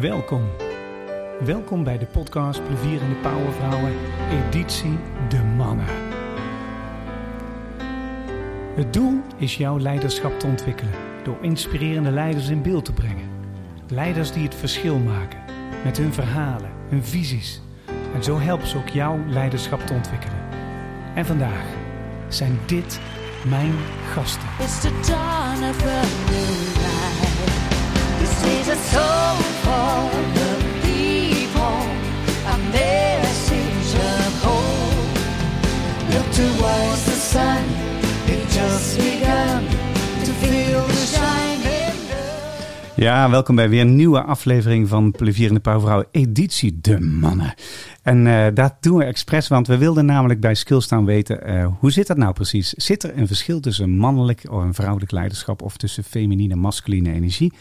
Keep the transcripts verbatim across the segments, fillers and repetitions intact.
Welkom. Welkom bij de podcast Plevierende Powervrouwen, editie De Mannen. Het doel is jouw leiderschap te ontwikkelen door inspirerende leiders in beeld te brengen. Leiders die het verschil maken met hun verhalen, hun visies. En zo helpen ze ook jouw leiderschap te ontwikkelen. En vandaag zijn dit mijn gasten. It's the dawn of a new life. This is a song for the people. A message of hope. Look towards the sun. It just begun to feel the shine in the... Ja, welkom bij weer een nieuwe aflevering van Plevierende Powervrouwen, editie De Mannen. En uh, dat doen we expres, want we wilden namelijk bij Skillstown weten, uh, hoe zit dat nou precies? Zit er een verschil tussen mannelijk en vrouwelijk leiderschap of tussen feminine en masculine energie?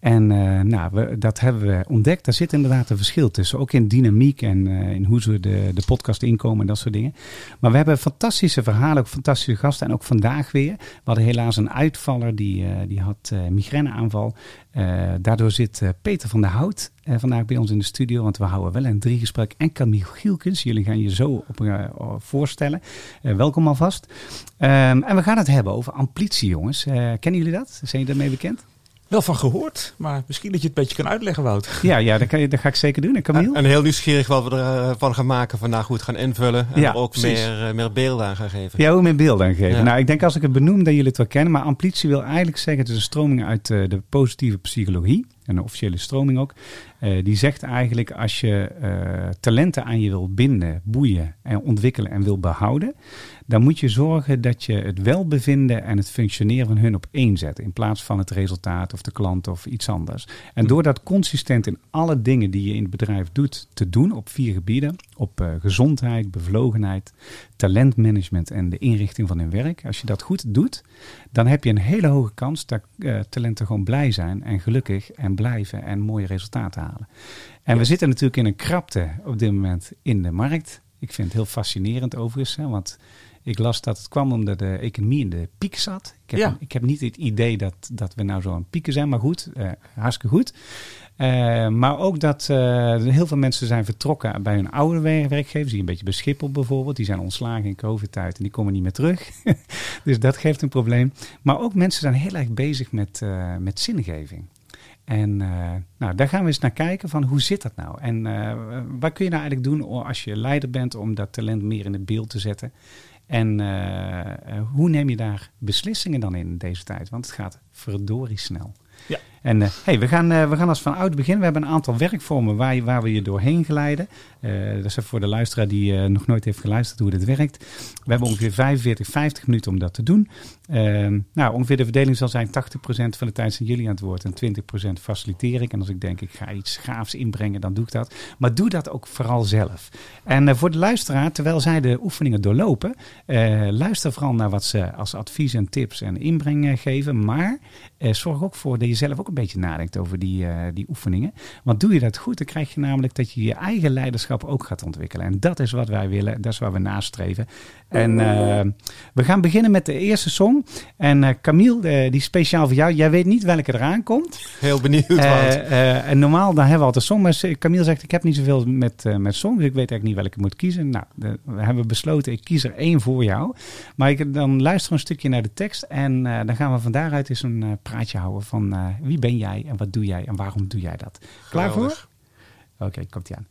En uh, nou, we, dat hebben we ontdekt. Daar zit inderdaad een verschil tussen, ook in dynamiek en uh, in hoe ze de, de podcast inkomen en dat soort dingen. Maar we hebben fantastische verhalen, ook fantastische gasten en ook vandaag weer. We hadden helaas een uitvaller, die, uh, die had uh, migraineaanval. Uh, daardoor zit uh, Peter van der Hout uh, vandaag bij ons in de studio, want we houden wel een driegesprek. En Camille Gielkens, jullie gaan je zo op, uh, voorstellen. Uh, welkom alvast. Um, en we gaan het hebben over amplitie, jongens. Uh, kennen jullie dat? Zijn jullie daarmee bekend? Wel van gehoord, maar misschien dat je het een beetje kan uitleggen, Wout. Ja, ja dat, kan je, dat ga ik zeker doen. En Camille? En, en heel nieuwsgierig wat we ervan gaan maken vandaag, hoe het gaan invullen. En ja, er ook meer, meer beelden aan gaan geven. Ja, ook meer beelden aan geven. Ja. Nou, ik denk als ik het benoem dat jullie het wel kennen. Maar amplitie wil eigenlijk zeggen, het is een stroming uit uh, de positieve psychologie. Een officiële stroming ook. Uh, die zegt eigenlijk, als je uh, talenten aan je wil binden, boeien en ontwikkelen en wil behouden, dan moet je zorgen dat je het welbevinden en het functioneren van hun op één zet, in plaats van het resultaat of de klant of iets anders. En door dat consistent in alle dingen die je in het bedrijf doet te doen op vier gebieden, op uh, gezondheid, bevlogenheid, talentmanagement en de inrichting van hun werk. Als je dat goed doet, dan heb je een hele hoge kans dat uh, talenten gewoon blij zijn en gelukkig en blijven en mooie resultaten halen. En ja, we zitten natuurlijk in een krapte op dit moment in de markt. Ik vind het heel fascinerend overigens, hè, want ik las dat het kwam omdat de economie in de piek zat. Ik heb, ja. ik heb niet het idee dat, dat we nou zo aan het pieken zijn, maar goed, eh, hartstikke goed. Uh, maar ook dat uh, heel veel mensen zijn vertrokken bij hun oude werkgevers. Die een beetje beschippeld bijvoorbeeld. Die zijn ontslagen in COVID-tijd en die komen niet meer terug. Dus dat geeft een probleem. Maar ook mensen zijn heel erg bezig met, uh, met zingeving. En uh, nou, daar gaan we eens naar kijken van hoe zit dat nou? En uh, wat kun je nou eigenlijk doen als je leider bent om dat talent meer in het beeld te zetten? En uh, hoe neem je daar beslissingen dan in deze tijd? Want het gaat verdorie snel. Ja. En uh, hey, we, gaan, uh, we gaan als van oud beginnen. We hebben een aantal werkvormen waar, waar we je doorheen geleiden. Uh, dat is voor de luisteraar die uh, nog nooit heeft geluisterd hoe dit werkt. We hebben ongeveer vijfenveertig, vijftig minuten om dat te doen. Uh, nou, ongeveer de verdeling zal zijn tachtig procent van de tijd zijn jullie aan het woord en twintig procent faciliteer ik. En als ik denk ik ga iets gaafs inbrengen, dan doe ik dat. Maar doe dat ook vooral zelf. En uh, voor de luisteraar, terwijl zij de oefeningen doorlopen, uh, luister vooral naar wat ze als advies en tips en inbreng geven. Maar uh, zorg ook voor dat je zelf ook een beetje nadenkt over die, uh, die oefeningen. Want doe je dat goed, dan krijg je namelijk dat je je eigen leiderschap ook gaat ontwikkelen. En dat is wat wij willen, dat is waar we nastreven. En uh, we gaan beginnen met de eerste song. En uh, Camille, uh, die is speciaal voor jou. Jij weet niet welke eraan komt. Heel benieuwd. Uh, uh, en normaal dan hebben we altijd song, maar Camille zegt ik heb niet zoveel met, uh, met song, dus ik weet eigenlijk niet welke ik moet kiezen. Nou, uh, we hebben besloten, ik kies er één voor jou. Maar ik, dan luister een stukje naar de tekst en uh, dan gaan we van daaruit eens een uh, praatje houden van uh, wie ben jij en wat doe jij en waarom doe jij dat? Klaar voor? Oké, okay, komt-ie aan.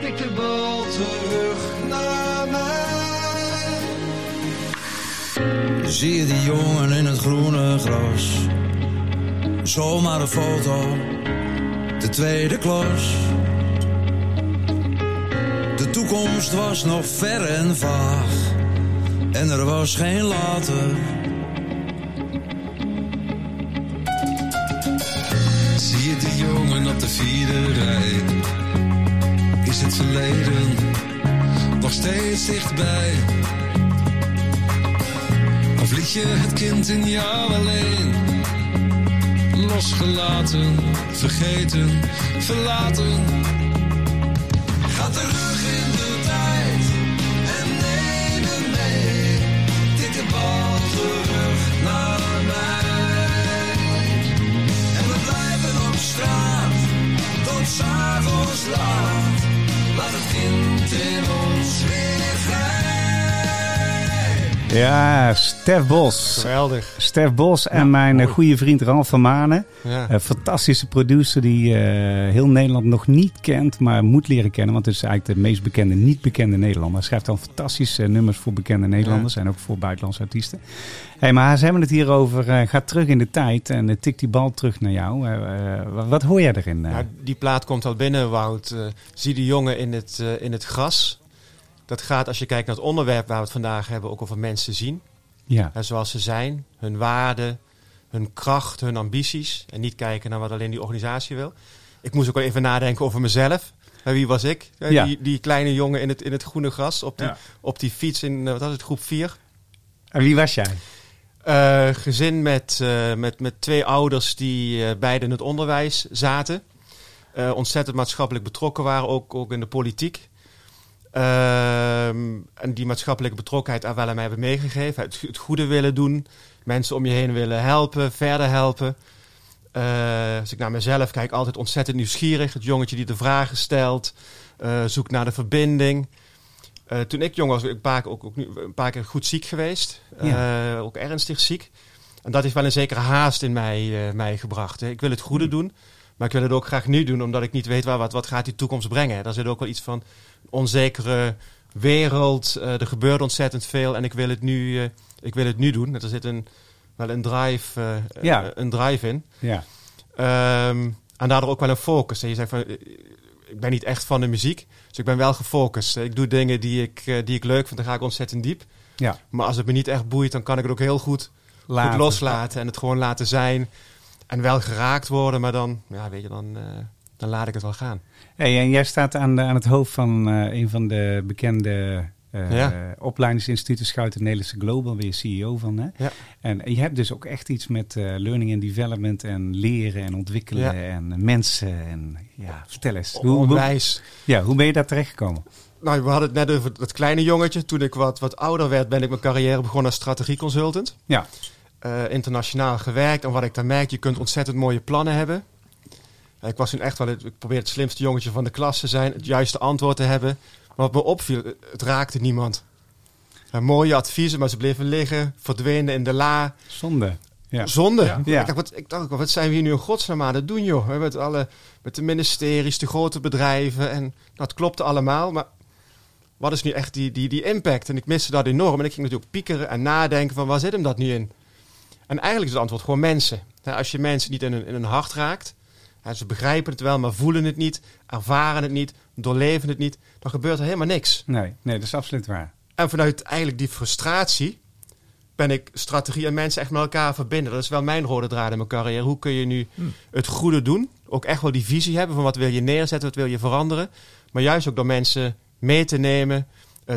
Kijk de bal terug naar mij. Zie je die jongen in het groene gras? Zomaar een foto, de tweede klas. De toekomst was nog ver en vaag. En er was geen later. Zie je die jongen op de vierde rij? Is het verleden nog steeds dichtbij? Of liet je het kind in jou alleen? Losgelaten, vergeten, verlaten. Ga terug in de tijd en neem me mee. Tik de bal terug naar mij. Ja, Stef Bos. Geweldig. Stef Bos en ja, mijn mooi. goede vriend Ralph van Maanen. Ja. Een fantastische producer die uh, heel Nederland nog niet kent, maar moet leren kennen. Want het is eigenlijk de meest bekende, niet bekende Nederlander. Hij schrijft dan fantastische nummers voor bekende Nederlanders ja. en ook voor buitenlandse artiesten. Hey, maar ze hebben het hier over, uh, ga terug in de tijd en uh, tik die bal terug naar jou. Uh, uh, wat hoor jij erin? Uh? Nou, die plaat komt al binnen, Wout. Uh, zie de jongen in het, uh, in het gras. Dat gaat, als je kijkt naar het onderwerp waar we het vandaag hebben, ook over mensen zien. Ja. En zoals ze zijn, hun waarden, hun kracht, hun ambities. En niet kijken naar wat alleen die organisatie wil. Ik moest ook wel even nadenken over mezelf. Wie was ik? Ja. Die, die kleine jongen in het, in het groene gras op die, ja. op die fiets in, wat was het, groep vier. En wie was jij? Uh, gezin met, uh, met, met twee ouders die uh, beide in het onderwijs zaten. Uh, ontzettend maatschappelijk betrokken waren, ook, ook in de politiek. Uh, en die maatschappelijke betrokkenheid aan wel aan mij hebben meegegeven. Het, het goede willen doen. Mensen om je heen willen helpen. Verder helpen. Uh, als ik naar mezelf kijk, altijd ontzettend nieuwsgierig. Het jongetje die de vragen stelt. Uh, zoekt naar de verbinding. Uh, toen ik jong was, ben ik een paar keer, ook, ook nu, een paar keer goed ziek geweest. Ja. Uh, ook ernstig ziek. En dat heeft wel een zekere haast in mij, uh, mij gebracht. Hè. Ik wil het goede doen. Maar ik wil het ook graag nu doen. Omdat ik niet weet waar, wat, wat gaat die toekomst brengen. Daar zit ook wel iets van onzekere wereld, uh, er gebeurt ontzettend veel en ik wil het nu, uh, ik wil het nu doen. Er zit een, wel een drive, uh, ja. een drive in. Ja. Um, en daardoor ook wel een focus. En je zegt van, ik ben niet echt van de muziek, dus ik ben wel gefocust. Ik doe dingen die ik, uh, die ik leuk vind, dan ga ik ontzettend diep. Ja. Maar als het me niet echt boeit, dan kan ik het ook heel goed, goed loslaten en het gewoon laten zijn. En wel geraakt worden, maar dan, ja, weet je, dan... Uh, Dan laat ik het wel gaan. Hey, en jij staat aan, de, aan het hoofd van uh, een van de bekende uh, ja. opleidingsinstituten, Schouten Nederlandse Global, weer C E O van. Hè? Ja. En je hebt dus ook echt iets met uh, learning and development en leren en ontwikkelen ja. en uh, mensen. En, ja, vertel eens. Hoe, Onwijs. Hoe, ja, hoe ben je daar terechtgekomen? Nou, we hadden het net over dat kleine jongetje. Toen ik wat, wat ouder werd, ben ik mijn carrière begonnen als strategieconsultant. Ja. Uh, internationaal gewerkt. En wat ik dan merk, je kunt ontzettend mooie plannen hebben. Ik was toen echt wel, ik probeerde het slimste jongetje van de klas te zijn, het juiste antwoord te hebben. Maar wat me opviel, het raakte niemand. En mooie adviezen, maar ze bleven liggen, verdwenen in de la. Zonde. Ja. Zonde. Ja. Ja. Ik dacht, wat, ik dacht, wat zijn we hier nu in godsnaam aan het doen, joh? Met, alle, met de ministeries, de grote bedrijven. En dat klopte allemaal, maar wat is nu echt die, die, die impact? En ik miste dat enorm. En ik ging natuurlijk piekeren en nadenken van, waar zit hem dat nu in? En eigenlijk is het antwoord gewoon mensen. Als je mensen niet in hun, in hun hart raakt... Ja, ze begrijpen het wel, maar voelen het niet, ervaren het niet, doorleven het niet. Dan gebeurt er helemaal niks. Nee, nee, dat is absoluut waar. En vanuit eigenlijk die frustratie ben ik strategie en mensen echt met elkaar verbinden. Dat is wel mijn rode draad in mijn carrière. Hoe kun je nu hm. het goede doen? Ook echt wel die visie hebben van wat wil je neerzetten, wat wil je veranderen. Maar juist ook door mensen mee te nemen,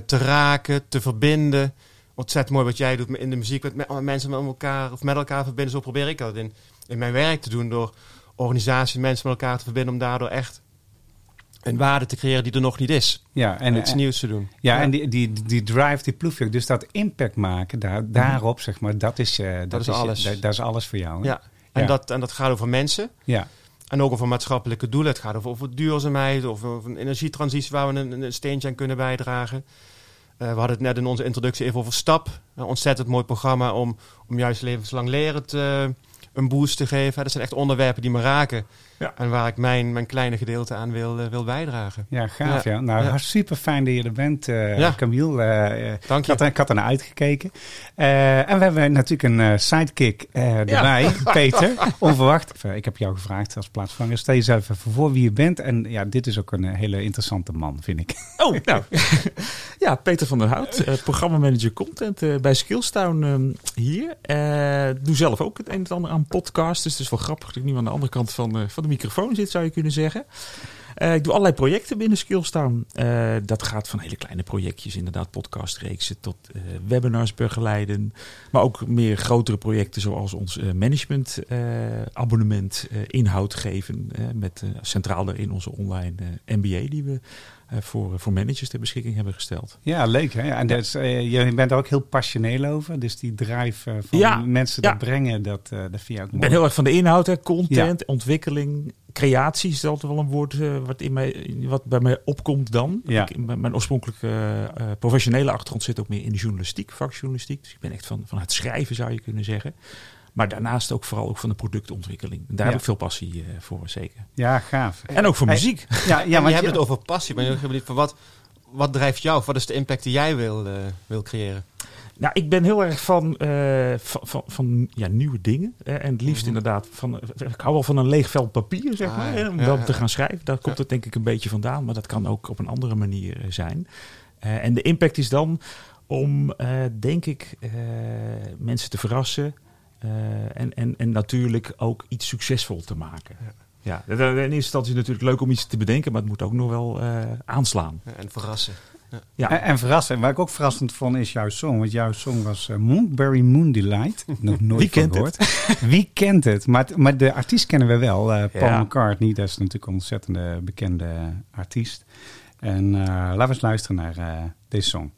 te raken, te verbinden. Ontzettend mooi wat jij doet in de muziek. Met mensen met elkaar, of met elkaar verbinden. Zo probeer ik dat in, in mijn werk te doen door... organisaties, mensen met elkaar te verbinden om daardoor echt een waarde te creëren die er nog niet is. Ja, en, en iets en, nieuws te doen. Ja, ja, en die, die, die drive, die ploef, dus dat impact maken daar, daarop, zeg maar, dat is, uh, dat dat is, is alles. Da, dat is alles voor jou. Hè? Ja, en, ja. Dat, en dat gaat over mensen. Ja. En ook over maatschappelijke doelen. Het gaat over, over duurzaamheid, over, over een energietransitie waar we een, een steentje aan kunnen bijdragen. Uh, we hadden het net in onze introductie even over STAP. Een ontzettend mooi programma om, om juist levenslang leren te... Uh, een boost te geven. Dat zijn echt onderwerpen die me raken. Ja. En waar ik mijn, mijn kleine gedeelte aan wil, uh, wil bijdragen. Ja, gaaf. Ja. ja. Nou, ja. super fijn dat je er bent, uh, ja. Camille. Uh, Dank je. Ik had, ik had ernaar uitgekeken. Uh, en we hebben natuurlijk een uh, sidekick uh, erbij, ja. Peter. Onverwacht. Ik heb jou gevraagd als plaatsvanger. Stel jezelf even voor wie je bent. En ja, dit is ook een hele interessante man, vind ik. Oh, nou. Ja, Peter van der Hout. Uh, programmamanager content uh, bij Skillstown um, hier. Uh, doe zelf ook het een en het ander aan podcasts. Dus het is wel grappig dat ik nu aan de andere kant van, uh, van de microfoon zit, zou je kunnen zeggen. Uh, ik doe allerlei projecten binnen Skillstown. Uh, dat gaat van hele kleine projectjes, inderdaad podcastreeksen tot uh, webinars begeleiden. Maar ook meer grotere projecten zoals ons uh, management uh, abonnement uh, inhoud geven. Uh, met uh, centraal daarin onze online uh, M B A die we... Voor, voor managers ter beschikking hebben gesteld. Ja, leuk hè. En dat is, uh, je bent daar ook heel passioneel over. Dus die drive uh, van ja, mensen ja. te brengen, dat, uh, dat vind je ook mooi. Ik ben heel erg van de inhoud, hè. Content, ja. ontwikkeling, creatie is altijd wel een woord uh, wat, in mij, wat bij mij opkomt dan. Ja. Ik, mijn oorspronkelijke uh, professionele achtergrond zit ook meer in de journalistiek, vakjournalistiek. Dus ik ben echt van, van het schrijven, zou je kunnen zeggen. Maar daarnaast ook vooral ook van de productontwikkeling. Daar ja. heb ik veel passie uh, voor, zeker. Ja, gaaf. En ook voor hey, muziek. Ja, ja, ja, maar je hebt het over passie. Maar je hebt van wat, wat drijft jou? Wat is de impact die jij wil, uh, wil creëren? Nou, ik ben heel erg van, uh, van, van, van ja, nieuwe dingen. Hè? En het liefst mm-hmm. inderdaad, van, ik hou wel van een leeg vel papier, zeg ah, maar. Hè? Om ja, dat ja, te gaan schrijven. Daar ja. komt het denk ik een beetje vandaan. Maar dat kan ook op een andere manier zijn. Uh, en de impact is dan om, uh, denk ik, uh, mensen te verrassen. Uh, en, en, en natuurlijk ook iets succesvol te maken. Ja. Ja, in eerste instantie is het natuurlijk leuk om iets te bedenken, maar het moet ook nog wel uh, aanslaan. Ja, en verrassen. Ja. Ja. En, en verrassen. Waar ik ook verrassend vond is jouw song. Want jouw song was uh, Monkberry Moon Delight. Nog nooit Wie kent gehoord. Het? Wie kent het? Maar, maar de artiest kennen we wel. Uh, Paul ja. McCartney, dat is natuurlijk een ontzettend bekende artiest. En uh, laten we eens luisteren naar uh, deze song.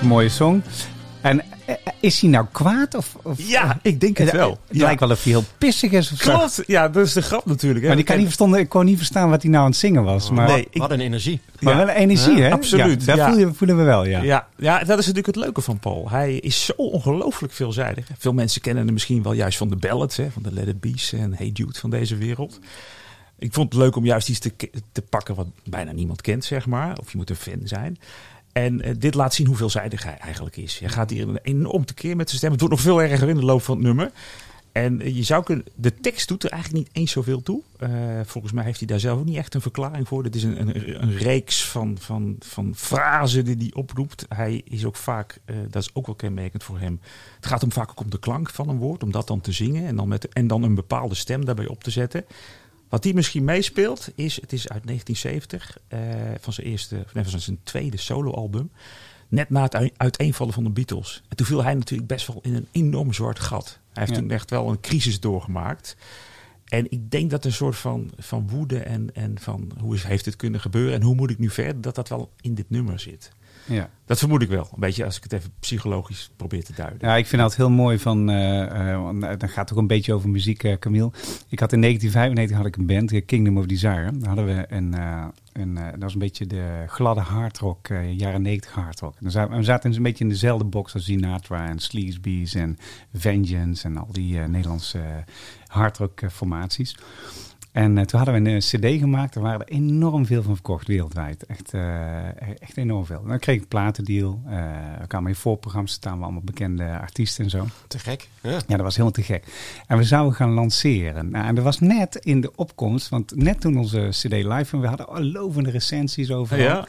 Mooie song. En is hij nou kwaad? Of, of, ja, ik denk het wel. Het ja. lijkt wel of hij heel pissig is. Of Klopt, zo. Ja, dat is de grap natuurlijk. Hè? Maar die kan niet verstaan, ik kon niet verstaan wat hij nou aan het zingen was. Maar nee, ik, wat een energie. Maar ja. wel energie, ja, hè? Absoluut. Ja, dat ja. voelen, voelen we wel, ja. ja. Ja, dat is natuurlijk het leuke van Paul. Hij is zo ongelooflijk veelzijdig. Veel mensen kennen hem misschien wel juist van de ballads, hè, van de Let It Be's en Hey Jude van deze wereld. Ik vond het leuk om juist iets te, te pakken wat bijna niemand kent, zeg maar. Of je moet een fan zijn. En uh, dit laat zien hoe veelzijdig hij eigenlijk is. Hij gaat hier een enorm tekeer met zijn stem. Het wordt nog veel erger in de loop van het nummer. En uh, je zou kunnen, de tekst doet er eigenlijk niet eens zoveel toe. Uh, volgens mij heeft hij daar zelf ook niet echt een verklaring voor. Dit is een, een, een reeks van, van, van frasen die hij oproept. Hij is ook vaak, uh, dat is ook wel kenmerkend voor hem. Het gaat hem vaak ook om de klank van een woord. Om dat dan te zingen en dan, met, en dan een bepaalde stem daarbij op te zetten. Wat die misschien meespeelt, is, het is uit negentien zeventig, eh, van zijn eerste, nee, van zijn tweede soloalbum. Net na het uiteenvallen van de Beatles. En toen viel hij natuurlijk best wel in een enorm zwart gat. Hij heeft ja. toen echt wel een crisis doorgemaakt. En ik denk dat een soort van, van woede en, en van hoe is, heeft dit kunnen gebeuren en hoe moet ik nu verder, dat dat wel in dit nummer zit. Ja. Dat vermoed ik wel. Een beetje als ik het even psychologisch probeer te duiden. Ja, ik vind dat heel mooi van... Uh, uh, dan gaat het ook een beetje over muziek, uh, Camille. Ik had in negentien vijfennegentig had ik een band, uh, Kingdom of Desire. Daar hadden we een... Uh, een uh, dat was een beetje de gladde hardrock, uh, jaren negentig hardrock. En zaten, we zaten een beetje in dezelfde box als Sinatra en Sleazebees en Vengeance en al die uh, Nederlandse uh, hardrock uh, formaties. En uh, toen hadden we een cd gemaakt. Er waren er enorm veel van verkocht wereldwijd. Echt, uh, echt enorm veel. En dan kreeg ik een platendeal. Uh, we kwamen in voorprogramma's staan. We allemaal bekende artiesten en zo. Te gek. Ja. ja, dat was helemaal te gek. En we zouden gaan lanceren. Nou, en dat was net in de opkomst. Want net toen onze cd live. En we hadden lovende recensies overal. Ja.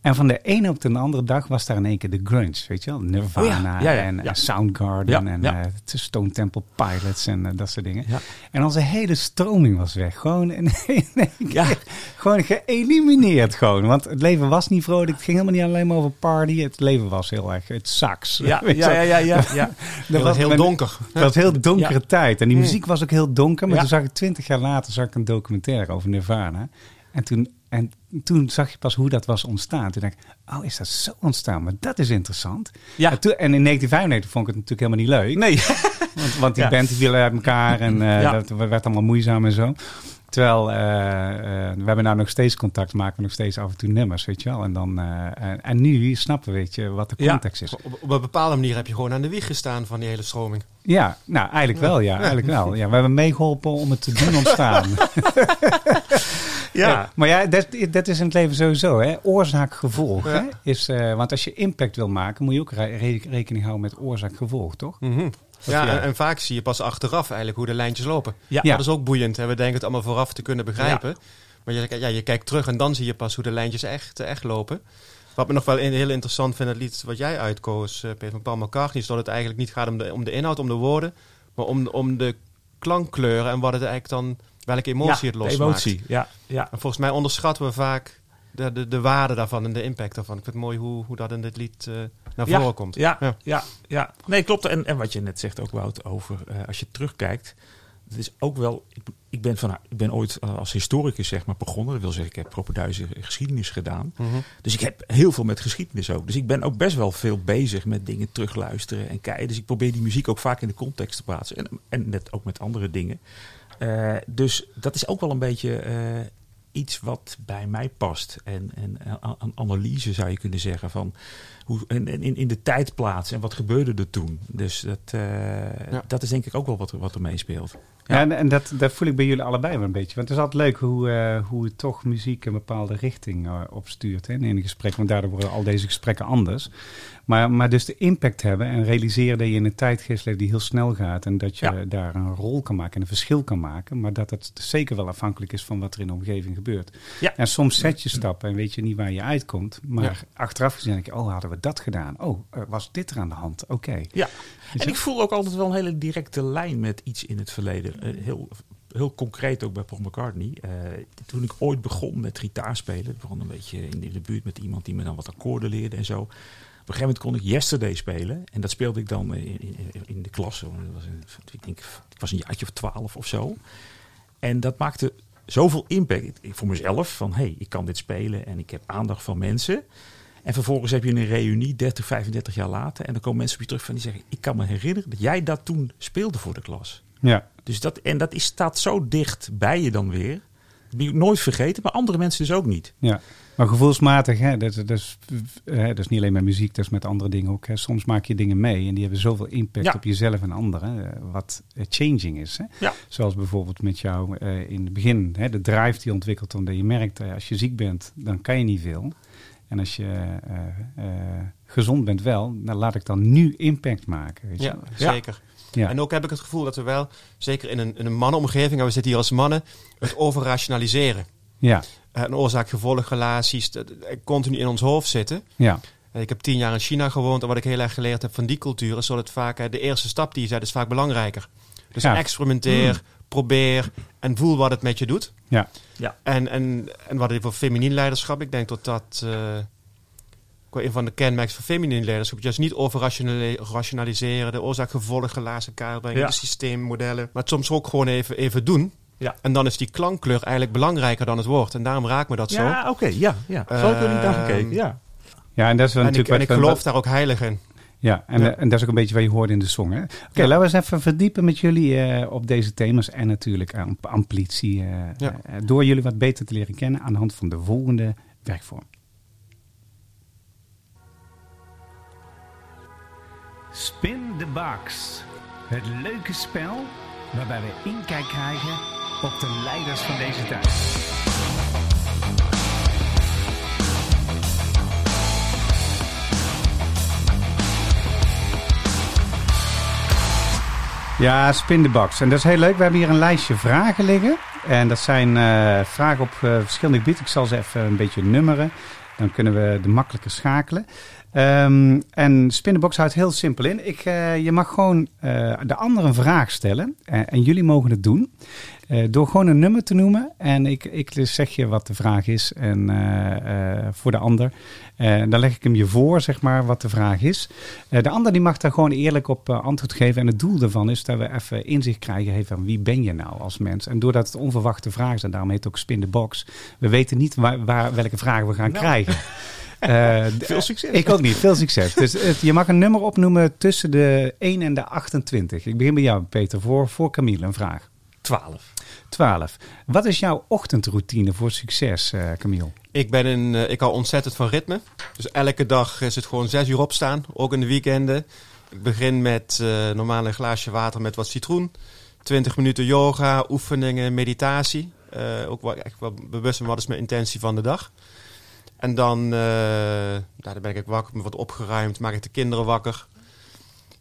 En van de ene op de andere dag was daar in één keer de grunge, weet je wel? Nirvana oh ja, ja, ja, en ja. Soundgarden ja, en ja. Uh, Stone Temple Pilots en uh, dat soort dingen. Ja. En onze hele stroming was weg. Gewoon in één ja. keer gewoon geëlimineerd gewoon. Want het leven was niet vrolijk. Het ging helemaal niet alleen maar over party. Het leven was heel erg het sax. Ja, ja, ja, ja, ja, ja. Dat was heel donker. Dat was heel donkere ja. tijd. En die muziek was ook heel donker. Maar ja. toen zag ik twintig jaar later zag ik een documentaire over Nirvana. En toen... En toen zag je pas hoe dat was ontstaan. Toen dacht ik, oh, is dat zo ontstaan? Maar dat is interessant. Ja. En, toen, en in negentien vijfennegentig vond ik het natuurlijk helemaal niet leuk. Nee. want, want die ja. band die viel uit elkaar en uh, ja. dat werd allemaal moeizaam en zo. Terwijl, uh, uh, we hebben nou nog steeds contact, maken we nog steeds af en toe nummers, weet je wel. En, dan, uh, en, en nu snappen we, weet je, wat de context ja. is. Op, op een bepaalde manier heb je gewoon aan de wieg gestaan van die hele stroming. Ja, nou, eigenlijk ja. wel, ja. Eigenlijk ja. wel. Ja, we hebben meegeholpen om het te doen ontstaan. ja. ja. Maar ja, dat, dat is in het leven sowieso. Hè? Oorzaak-gevolg. Ja. Is, uh, want als je impact wil maken, moet je ook re- rekening houden met oorzaak-gevolg, toch? Mm-hmm. Ja, en, en vaak zie je pas achteraf eigenlijk hoe de lijntjes lopen. Ja. Ja. Dat is ook boeiend. Hè? We denken het allemaal vooraf te kunnen begrijpen. Ja. Maar je, ja, je kijkt terug en dan zie je pas hoe de lijntjes echt, echt lopen. Wat me nog wel in, heel interessant vindt, het lied wat jij uitkoos, uh, Peter, van Paul McCartney, is dat het eigenlijk niet gaat om de, om de inhoud, om de woorden, maar om, om de klankkleuren en wat het eigenlijk dan, welke emotie ja, het losmaakt. Emotie, ja, ja. En volgens mij onderschatten we vaak de, de, de waarde daarvan en de impact daarvan. Ik vind het mooi hoe, hoe dat in dit lied uh, naar ja, voren komt. Ja, ja, ja, ja. Nee, klopt. En, en wat je net zegt ook, Wout, over uh, als je terugkijkt. Het is ook wel, ik, ik, ben van, ik ben ooit als historicus zeg maar begonnen. Dat wil zeggen, ik heb propeduizen geschiedenis gedaan. Mm-hmm. Dus ik heb heel veel met geschiedenis ook. Dus ik ben ook best wel veel bezig met dingen terugluisteren en kijken. Dus ik probeer die muziek ook vaak in de context te plaatsen. En, en net ook met andere dingen. Uh, dus dat is ook wel een beetje uh, iets wat bij mij past. En, en een analyse zou je kunnen zeggen van hoe en, en in de tijd plaatsen en wat gebeurde er toen. Dus dat, uh, ja. dat is denk ik ook wel wat er, wat er meespeelt. Ja, en, en dat, dat voel ik bij jullie allebei wel een beetje. Want het is altijd leuk hoe, uh, hoe toch muziek een bepaalde richting uh, opstuurt hè, in een gesprek. Want daardoor worden al deze gesprekken anders. Maar, maar dus de impact hebben en realiseren dat je in een tijdgeest leeft die heel snel gaat. En dat je ja. daar een rol kan maken en een verschil kan maken. Maar dat het zeker wel afhankelijk is van wat er in de omgeving gebeurt. Ja. En soms zet je stappen en weet je niet waar je uitkomt. Maar ja. achteraf gezien denk je, oh hadden we dat gedaan? Oh, was dit er aan de hand? Oké. Okay. Ja. En ik voel ook altijd wel een hele directe lijn met iets in het verleden. Uh, heel, heel concreet ook bij Paul McCartney. Uh, toen ik ooit begon met gitaarspelen, begon een beetje in de buurt met iemand die me dan wat akkoorden leerde en zo. Op een gegeven moment kon ik Yesterday spelen. En dat speelde ik dan in, in, in de klas. Dat was een, ik denk, ik was een jaartje of twaalf of zo. En dat maakte zoveel impact voor mezelf. Van, hé, hey, ik kan dit spelen en ik heb aandacht van mensen. En vervolgens heb je een reunie dertig, vijfendertig jaar later. En dan komen mensen op je terug van die zeggen, ik kan me herinneren dat jij dat toen speelde voor de klas. Ja. Dus dat, en dat is, staat zo dicht bij je dan weer. Dat ben je nooit vergeten, maar andere mensen dus ook niet. Ja, maar gevoelsmatig, hè, dat, dat, is, hè, dat is niet alleen met muziek, dat is met andere dingen ook. Hè. Soms maak je dingen mee en die hebben zoveel impact ja. op jezelf en anderen, wat changing is. Hè. Ja. Zoals bijvoorbeeld met jou uh, in het begin, hè, de drive die ontwikkelt, omdat je merkt, uh, als je ziek bent, dan kan je niet veel. En als je uh, uh, gezond bent wel, dan laat ik dan nu impact maken. Weet je? Ja, zeker. Ja. Ja. En ook heb ik het gevoel dat we wel, zeker in een, in een mannenomgeving, en we zitten hier als mannen, het overrationaliseren. Ja. En oorzaak-gevolgrelaties continu in ons hoofd zitten. Ja. Ik heb tien jaar in China gewoond en wat ik heel erg geleerd heb van die cultuur is dat het vaak, de eerste stap die je zet is vaak belangrijker. Dus ja. experimenteer, mm. probeer en voel wat het met je doet. Ja. Ja. En, en, en wat het voor feminien leiderschap, ik denk dat dat... Uh, een van de kenmerken van feminine leiderschap. Juist niet over rationaliseren, de oorzaak-gevolgrelatie in kaart brengen, ja. de systeemmodellen. Maar het soms ook gewoon even, even doen. Ja. En dan is die klankkleur eigenlijk belangrijker dan het woord. En daarom raakt me dat ja, zo. Ja, oké. Okay, ja, ja. Zo heb ik er niet aan gekeken. Ja. Ja, en dat is wel en natuurlijk. Ik, en ik geloof wat... daar ook heilig in. Ja, en, ja. en dat is ook een beetje wat je hoorde in de song. Oké, okay, ja. laten we eens even verdiepen met jullie uh, op deze thema's. En natuurlijk aan amplitie. Uh, ja. uh, door jullie wat beter te leren kennen aan de hand van de volgende werkvorm. Spin the Box. Het leuke spel waarbij we inkijk krijgen op de leiders van deze tijd. Ja, Spin the Box. En dat is heel leuk. We hebben hier een lijstje vragen liggen. En dat zijn uh, vragen op uh, verschillende gebieden. Ik zal ze even een beetje nummeren. Dan kunnen we de makkelijker schakelen. Um, en Spin the Box houdt heel simpel in. Ik, uh, je mag gewoon uh, de ander een vraag stellen. Uh, en jullie mogen het doen. Uh, door gewoon een nummer te noemen. En ik, ik zeg je wat de vraag is. En uh, uh, voor de ander. Uh, dan leg ik hem je voor, zeg maar, wat de vraag is. Uh, de ander die mag daar gewoon eerlijk op uh, antwoord geven. En het doel daarvan is dat we even inzicht krijgen hey, van wie ben je nou als mens. En doordat het onverwachte vragen zijn. Daarom heet het ook Spin the Box. We weten niet waar, waar, welke vragen we gaan nou. krijgen. Uh, veel succes. Ik ook niet, veel succes. Dus het, je mag een nummer opnoemen tussen de één en de achtentwintig. Ik begin bij jou, Peter, voor, voor Camille een vraag. twaalf. twaalf. Wat is jouw ochtendroutine voor succes, uh, Camille? Ik, ben een, uh, ik hou ontzettend van ritme. Dus elke dag is het gewoon zes uur opstaan, ook in de weekenden. Ik begin met uh, normaal een glaasje water met wat citroen. twintig minuten yoga, oefeningen, meditatie. Uh, ook wel, echt wel bewust van wat is mijn intentie van de dag. En dan, uh, dan ben ik wakker, me wat opgeruimd, maak ik de kinderen wakker.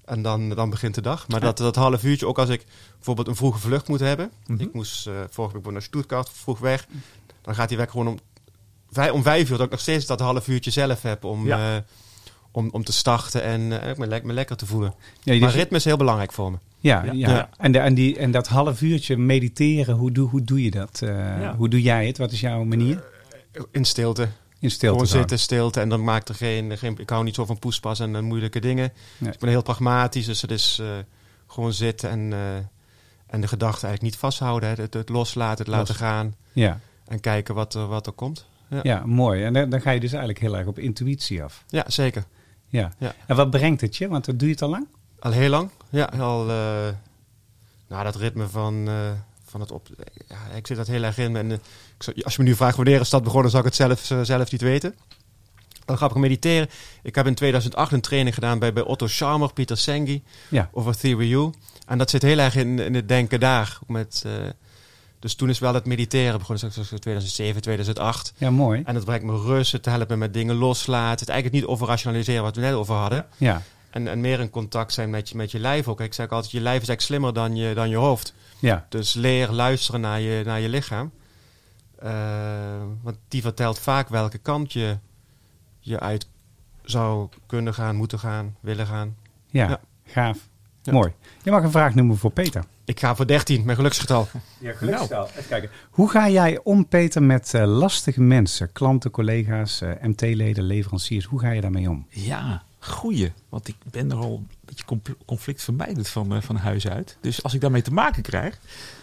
En dan, dan begint de dag. Maar dat, dat half uurtje, ook als ik bijvoorbeeld een vroege vlucht moet hebben. Mm-hmm. Ik moest uh, vorige week naar Stuttgart, vroeg weg. Dan gaat die weg gewoon om vijf, om vijf uur. Dat ik nog steeds dat half uurtje zelf heb om, ja. uh, om, om te starten en uh, me, le- me lekker te voelen. Ja, maar ritme is heel belangrijk voor me. Ja, ja. ja. ja. En, de, en, die, en dat half uurtje mediteren, hoe doe, hoe doe je dat? Uh, ja. Hoe doe jij het? Wat is jouw manier? Uh, in stilte. In stilte. Gewoon zitten, stilte. En dan maakt er geen, geen... Ik hou niet zo van poespas en uh, moeilijke dingen. Nee. Dus ik ben heel pragmatisch. Dus het is uh, gewoon zitten en, uh, en de gedachten eigenlijk niet vasthouden. Hè. Het, het loslaten, het Los. laten gaan. Ja. En kijken wat, uh, wat er komt. Ja, ja mooi. En dan, dan ga je dus eigenlijk heel erg op intuïtie af. Ja, zeker. Ja. ja. En wat brengt het je? Want doe je het al lang? Al heel lang. Ja, al... Uh, nou, dat ritme van... Uh, Van het op, ja, ik zit dat heel erg in. En, uh, als je me nu vraagt wanneer is dat begonnen, zal ik het zelf, uh, zelf niet weten. Dan ga ik mediteren. Ik heb in tweeduizend acht een training gedaan bij, bij Otto Scharmer, Pieter Senghi, ja. over Theory U. En dat zit heel erg in, in het denken daar. Met, uh, dus toen is wel het mediteren begonnen, zoals tweeduizend zeven, tweeduizend acht. Ja, mooi. En dat brengt me rust, het helpt me met dingen loslaten. Het eigenlijk niet over rationaliseren wat we net over hadden. Ja. En, en meer in contact zijn met je, met je lijf ook. Ik zeg altijd, je lijf is eigenlijk slimmer dan je, dan je hoofd. Ja. Dus leer luisteren naar je, naar je lichaam. Uh, want die vertelt vaak welke kant je, je uit zou kunnen gaan, moeten gaan, willen gaan. Ja, ja. gaaf. Ja. Mooi. Je mag een vraag noemen voor Peter. Ik ga voor dertien, mijn geluksgetal. Ja, geluksgetal. Nou. Even kijken. Hoe ga jij om, Peter, met uh, lastige mensen? Klanten, collega's, uh, M T-leden, leveranciers. Hoe ga je daarmee om? Ja, goeie. Want ik ben er al... je conflict vermijdend van, uh, van huis uit. Dus als ik daarmee te maken krijg,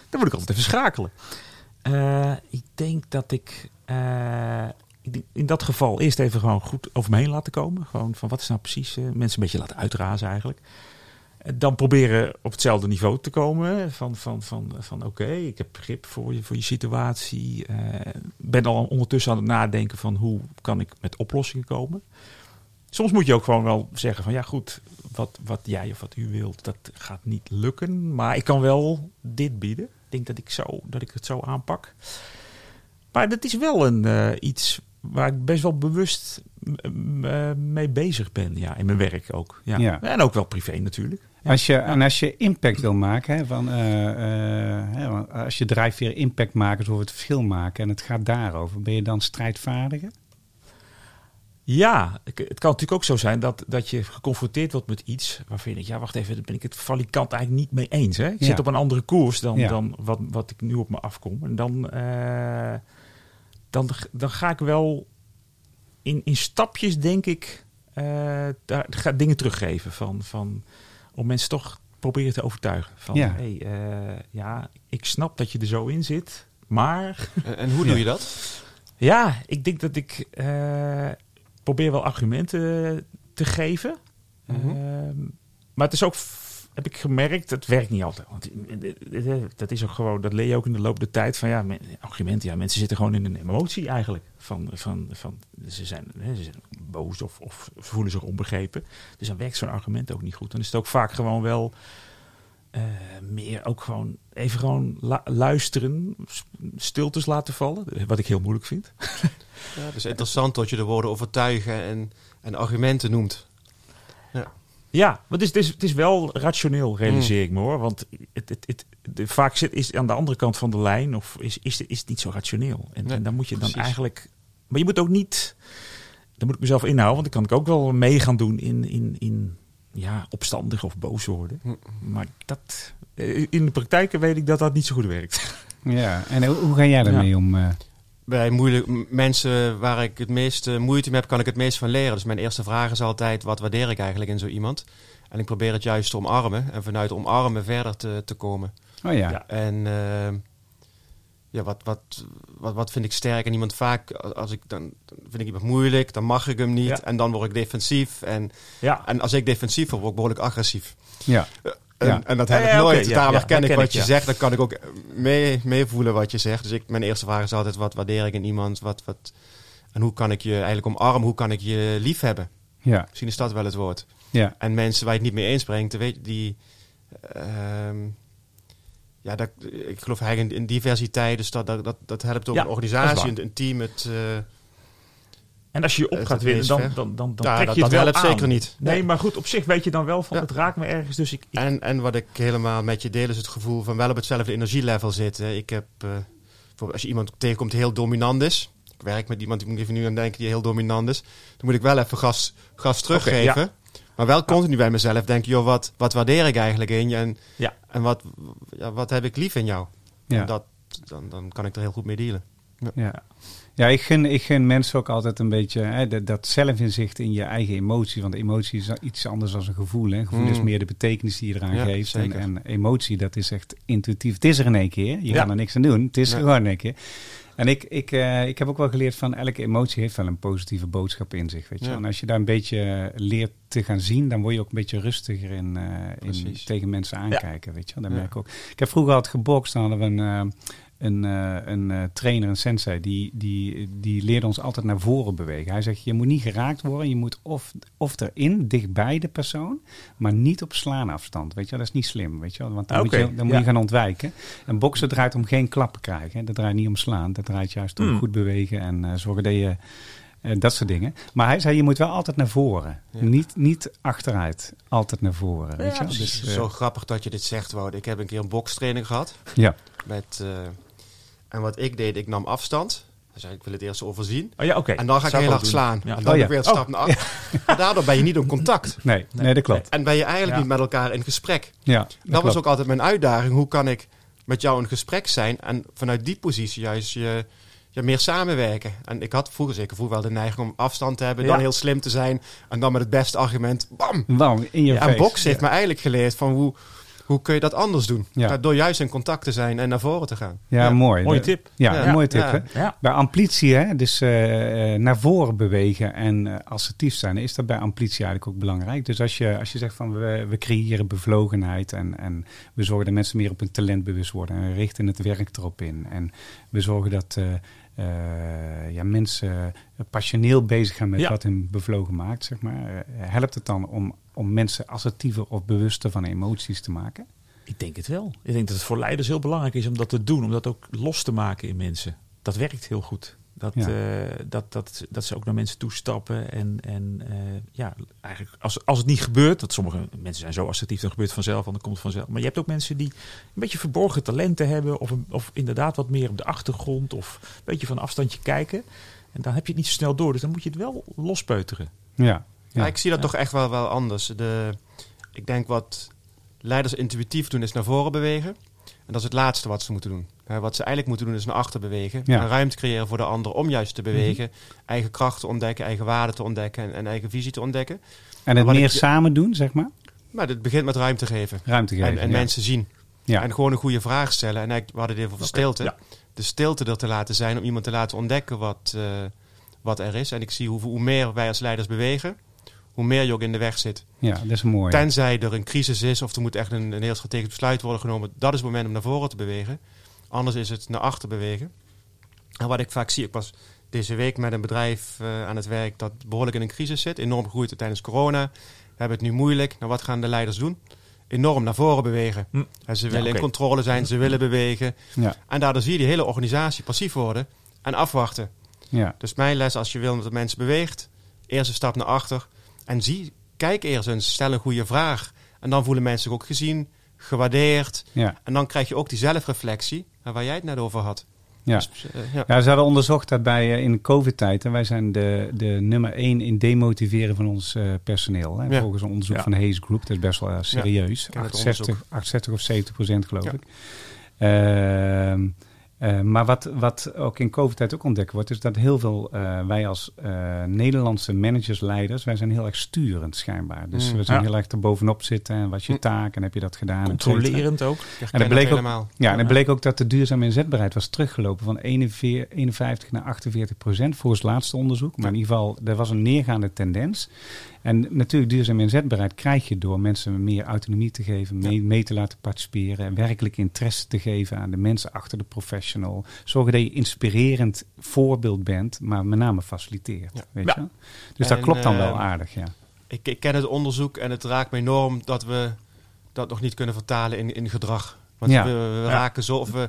dan moet ik altijd even schakelen. Uh, ik denk dat ik uh, in dat geval eerst even gewoon goed over me heen laten komen. Gewoon van wat is nou precies, uh, mensen een beetje laten uitrazen eigenlijk. Uh, dan proberen op hetzelfde niveau te komen. Van, van, van, van oké, okay, ik heb begrip voor je, voor je situatie. Uh, ben al ondertussen aan het nadenken van hoe kan ik met oplossingen komen. Soms moet je ook gewoon wel zeggen van ja goed, wat, wat jij of wat u wilt, dat gaat niet lukken. Maar ik kan wel dit bieden. Ik denk dat ik, zo, dat ik het zo aanpak. Maar dat is wel een, uh, iets waar ik best wel bewust m- m- mee bezig ben. Ja, in mijn werk ook. Ja. Ja. En ook wel privé natuurlijk. Ja. Als je, en als je impact wil maken, hè, van, uh, uh, als je drijfveer impact maken, door het verschil maken en het gaat daarover, ben je dan strijdvaardiger? Ja, het kan natuurlijk ook zo zijn dat, dat je geconfronteerd wordt met iets waarvan je denkt, ja wacht even, daar ben ik het valikant eigenlijk niet mee eens. Hè? Ik ja. zit op een andere koers dan, ja. dan wat, wat ik nu op me afkom. En dan, uh, dan, dan ga ik wel in, in stapjes, denk ik, uh, daar, ga dingen teruggeven. Van, van, om mensen toch proberen te overtuigen. Van, ja. hey, uh, ja, ik snap dat je er zo in zit, maar... En, en hoe doe je dat? Ja, ik denk dat ik... Uh, probeer wel argumenten te geven. Mm-hmm. Uh, maar het is ook, heb ik gemerkt, het werkt niet altijd. Want dat is ook gewoon, dat leer je ook in de loop der tijd. Van ja, argumenten, ja, mensen zitten gewoon in een emotie eigenlijk. Van, van, van, ze, zijn, ze zijn boos of, of voelen zich onbegrepen. Dus dan werkt zo'n argument ook niet goed. Dan is het ook vaak gewoon wel uh, meer ook gewoon even gewoon la- luisteren, stiltes laten vallen. Wat ik heel moeilijk vind. Ja, het is interessant dat je de woorden overtuigen en, en argumenten noemt. Ja, ja maar het, is, het, is, het is wel rationeel, realiseer ik me hoor. Want het, het, het, de, vaak zit, is aan de andere kant van de lijn of is, is, is het niet zo rationeel. En, nee, en dan moet je precies. dan eigenlijk... Maar je moet ook niet... Dan moet ik mezelf inhouden, want dan kan ik ook wel mee gaan doen in, in, in ja, opstandig of boos worden. Mm. Maar dat, in de praktijk weet ik dat dat niet zo goed werkt. Ja, en hoe, hoe ga jij daarmee ja. om... Uh... Bij moeilijke mensen waar ik het meeste moeite mee heb, kan ik het meest van leren. Dus mijn eerste vraag is altijd, wat waardeer ik eigenlijk in zo iemand? En ik probeer het juist te omarmen. En vanuit omarmen verder te, te komen. Oh ja. ja. En uh, ja, wat, wat, wat, wat vind ik sterk in iemand vaak? Als ik dan, dan vind ik iemand moeilijk, dan mag ik hem niet. Ja. En dan word ik defensief. En, ja. en als ik defensief word, word ik behoorlijk agressief. Ja. Uh, En, ja. en dat heb ik ja, ja, nooit. Okay, ja, Daarom herken ja, ik wat je ja. zegt. Dan kan ik ook mee, mee voelen wat je zegt. Dus ik, mijn eerste vraag is altijd, wat waardeer ik in iemand? Wat, wat, en hoe kan ik je eigenlijk omarmen? Hoe kan ik je lief hebben? Ja. Misschien is dat wel het woord. Ja. En mensen waar je het niet mee eens brengt, weet, die, uh, Ja, dat, ik geloof eigenlijk in, in diversiteit. Dus dat, dat, dat, dat helpt ook ja, een organisatie, een, een team. Het, uh, en als je je op gaat winnen, dan, dan, dan, dan ja, trek dat, je het dat wel helpt aan. Zeker niet. Nee, nee, maar goed, op zich weet je dan wel van ja. het raakt me ergens. Dus ik, ik... En, en wat ik helemaal met je deel is het gevoel van wel op hetzelfde energielevel zitten. Ik heb, uh, bijvoorbeeld als je iemand tegenkomt die heel dominant is. Ik werk met iemand, die moet even nu aan denken, die heel dominant is. Dan moet ik wel even gas, gas teruggeven. Okay, ja. Maar wel continu bij mezelf denken, joh, wat, wat waardeer ik eigenlijk in je? En, ja. en wat, ja, wat heb ik lief in jou? En ja. dat, dan, dan kan ik er heel goed mee dealen. Ja, ja. ja ik, gun, ik gun mensen ook altijd een beetje hè, dat, dat zelfinzicht in je eigen emotie. Want emotie is iets anders dan een gevoel. Hè. Gevoel mm. is meer de betekenis die je eraan ja, geeft. En, en emotie, dat is echt intuïtief. Het is er in één keer. Je ja. kan er niks aan doen. Het is ja. er gewoon in één keer. En ik, ik, uh, ik heb ook wel geleerd van elke emotie heeft wel een positieve boodschap in zich. Weet je? Ja. En als je daar een beetje leert te gaan zien, dan word je ook een beetje rustiger in, uh, in tegen mensen aankijken. Ja. Weet je? Dat ja. merk ik ook. Ik heb vroeger altijd gebokst, dan hadden we een... Uh, Een, uh, een uh, trainer, een sensei, die, die, die leerde ons altijd naar voren bewegen. Hij zegt, je moet niet geraakt worden. Je moet of, of erin, dichtbij de persoon, maar niet op slaanafstand. Weet je, dat is niet slim, weet je, want dan, okay, moet, je, dan ja. moet je gaan ontwijken. En boksen draait om geen klappen krijgen. Hè? Dat draait niet om slaan. Dat draait juist om mm. goed bewegen en uh, zorgen dat je... Uh, dat soort dingen. Maar hij zei, je moet wel altijd naar voren. Ja. Niet, niet achteruit. Altijd naar voren. Ja, weet je? Dus, het is zo uh, grappig dat je dit zegt, Wout. Ik heb een keer een bokstraining gehad. Ja. Met, uh, en wat ik deed, ik nam afstand. Hij zei, ik wil het eerst overzien. Oh ja, okay. En dan ga ik heel hard doen. slaan. Ja. En dan oh, ja. weer een stap oh. naar achter. Ja. Daardoor ben je niet in contact. Nee, nee. nee dat klopt. En ben je eigenlijk ja. niet met elkaar in gesprek. Ja, dat dat was klopt. ook altijd mijn uitdaging. Hoe kan ik met jou in gesprek zijn? En vanuit die positie juist je... Ja, meer samenwerken. En ik had vroeger zeker vroeger wel de neiging om afstand te hebben, ja. dan heel slim te zijn en dan met het beste argument, bam! Bam in je ja, en boksen ja. heeft me eigenlijk geleerd van hoe, hoe kun je dat anders doen? Ja. Door juist in contact te zijn en naar voren te gaan. Ja, ja. mooi. Mooie tip. Ja, ja. ja. mooie tip. Ja. Hè? Ja. Bij amplitie, hè, dus uh, naar voren bewegen en uh, assertief zijn, is dat bij amplitie eigenlijk ook belangrijk. Dus als je, als je zegt van we, we creëren bevlogenheid en, en we zorgen dat mensen meer op hun talent bewust worden en we richten het werk erop in en we zorgen dat... Uh, Uh, ja, mensen passioneel bezig gaan met ja. wat hun bevlogen maakt, zeg maar. Uh, helpt het dan om, om mensen assertiever of bewuster van emoties te maken? Ik denk het wel. Ik denk dat het voor leiders heel belangrijk is om dat te doen, om dat ook los te maken in mensen. Dat werkt heel goed. Dat, ja. uh, dat, dat, dat ze ook naar mensen toestappen. En, en uh, ja, eigenlijk als, als het niet gebeurt, dat sommige mensen zijn zo assertief, dan gebeurt het vanzelf, want dan komt het vanzelf. Maar je hebt ook mensen die een beetje verborgen talenten hebben, of, een, of inderdaad wat meer op de achtergrond, of een beetje van een afstandje kijken. En dan heb je het niet zo snel door, dus dan moet je het wel lospeuteren. Ja, ja. ja ik zie dat ja. toch echt wel, wel anders. De, ik denk wat leiders intuïtief doen, is naar voren bewegen. En dat is het laatste wat ze moeten doen. Wat ze eigenlijk moeten doen is naar achter bewegen. Ja. En ruimte creëren voor de ander om juist te bewegen. Mm-hmm. Eigen kracht te ontdekken, eigen waarde te ontdekken en, en eigen visie te ontdekken. En het meer ik, samen doen, zeg maar? Maar het begint met ruimte geven. Ruimte geven, En, en ja. mensen zien. Ja. En gewoon een goede vraag stellen. En eigenlijk, we hadden het even over okay. stilte. Ja. De stilte er te laten zijn om iemand te laten ontdekken wat, uh, wat er is. En ik zie hoe, hoe meer wij als leiders bewegen, hoe meer je ook in de weg zit. Ja, dat is mooi. Tenzij er een crisis is of er moet echt een, een heel strategisch besluit worden genomen. Dat is het moment om naar voren te bewegen. Anders is het naar achter bewegen. En wat ik vaak zie, ik was deze week met een bedrijf uh, aan het werk dat behoorlijk in een crisis zit. Enorm gegroeid tijdens corona. We hebben het nu moeilijk. Nou, wat gaan de leiders doen? Enorm naar voren bewegen. Hm. En ze willen ja, okay. in controle zijn, ze willen bewegen. Ja. En daardoor zie je die hele organisatie passief worden en afwachten. Ja. Dus mijn les, als je wil dat mensen beweegt, eerst een stap naar achter. En zie, kijk eerst eens, stel een goede vraag. En dan voelen mensen zich ook gezien, gewaardeerd. Ja. En dan krijg je ook die zelfreflectie waar jij het net over had. Ja. Dus, uh, ja. ja, ze hadden onderzocht dat bij uh, in de COVID-tijd... en wij zijn de, de nummer één in demotiveren van ons uh, personeel. Hè. Ja. Volgens een onderzoek ja. van de Hayes Group, dat is best wel uh, serieus. Ja, achtenzestig of zeventig procent geloof ja. ik. Uh, uh, maar wat, wat ook in COVID-tijd ook ontdekt wordt... is dat heel veel, uh, wij als uh, Nederlandse managers, leiders... wij zijn heel erg sturend schijnbaar. Dus mm, we zijn ja. heel erg erbovenop zitten. En wat is je taak en heb je dat gedaan? Controlerend ook. En dat bleek ook, ja, en het bleek ook dat de duurzame inzetbaarheid was teruggelopen... van eenenvijftig naar achtenveertig procent volgens het laatste onderzoek. Maar in ieder geval, er was een neergaande tendens... En natuurlijk, duurzame inzetbaarheid krijg je door mensen meer autonomie te geven, mee, mee te laten participeren, en werkelijk interesse te geven aan de mensen achter de professional. Zorgen dat je inspirerend voorbeeld bent, maar met name faciliteert. Ja. Weet je? Ja. Dus en, dat klopt dan wel aardig. Ja. Ik, ik ken het onderzoek en het raakt me enorm dat we dat nog niet kunnen vertalen in, in gedrag. Want ja. we, we ja. raken zo... Of we,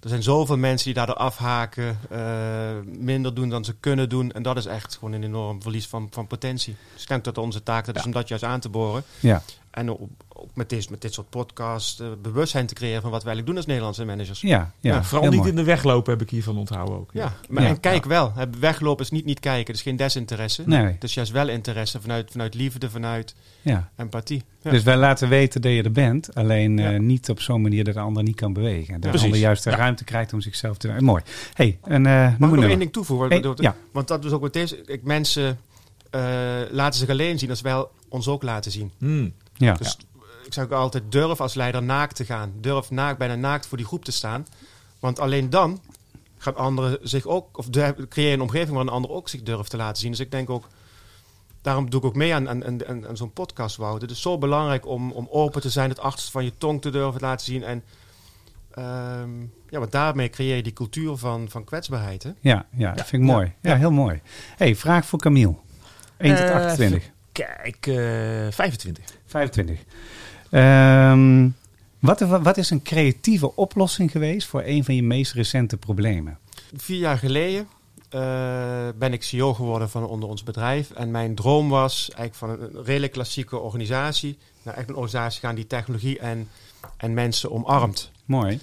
er zijn zoveel mensen die daardoor afhaken, uh, minder doen dan ze kunnen doen. En dat is echt gewoon een enorm verlies van, van potentie. Dus ik denk dat onze taak dat ja. is om dat juist aan te boren. Ja. En ook met dit, met dit soort podcasts uh, bewustzijn te creëren van wat wij eigenlijk doen als Nederlandse managers. Ja, ja, ja, vooral niet mooi. In de weglopen heb ik hiervan onthouden ook. Ja, ja. Maar, ja. En kijk wel. Weglopen is niet niet kijken. Het is geen desinteresse. Nee. Het is juist wel interesse vanuit, vanuit liefde, vanuit ja. empathie. Ja. Dus wij laten weten dat je er bent. Alleen ja. uh, niet op zo'n manier dat de ander niet kan bewegen. Dat de ander juist de ja. ruimte krijgt om zichzelf te... Mooi. Hey, en, uh, mag ik nog één ding toevoegen? Hey, want, ja. want dat is ook met deze... Ik, mensen uh, laten zich alleen zien als wij ons ook laten zien. Hmm. Ja. Dus ja. ik zou ook altijd durf als leider naakt te gaan. Durf naakt, bijna naakt voor die groep te staan. Want alleen dan gaan anderen zich ook... Of creëer een omgeving waar een ander ook zich durft te laten zien. Dus ik denk ook... Daarom doe ik ook mee aan, aan, aan, aan zo'n podcast, Wout. Het is zo belangrijk om, om open te zijn, het achterste van je tong te durven laten zien. En, um, ja, want daarmee creëer je die cultuur van, van kwetsbaarheid. Hè? Ja, ja, dat ja. vind ik mooi. Ja, ja, heel mooi. Hey, vraag voor Camille. één tot achtentwintig. Uh, kijk, uh, vijfentwintig. vijfentwintig. Um, wat, wat is een creatieve oplossing geweest voor een van je meest recente problemen? Vier jaar geleden... Uh, ben ik C E O geworden van onder ons bedrijf. En mijn droom was eigenlijk van een, een redelijk klassieke organisatie. Nou, echt een organisatie gaan die technologie en, en mensen omarmt. Mooi.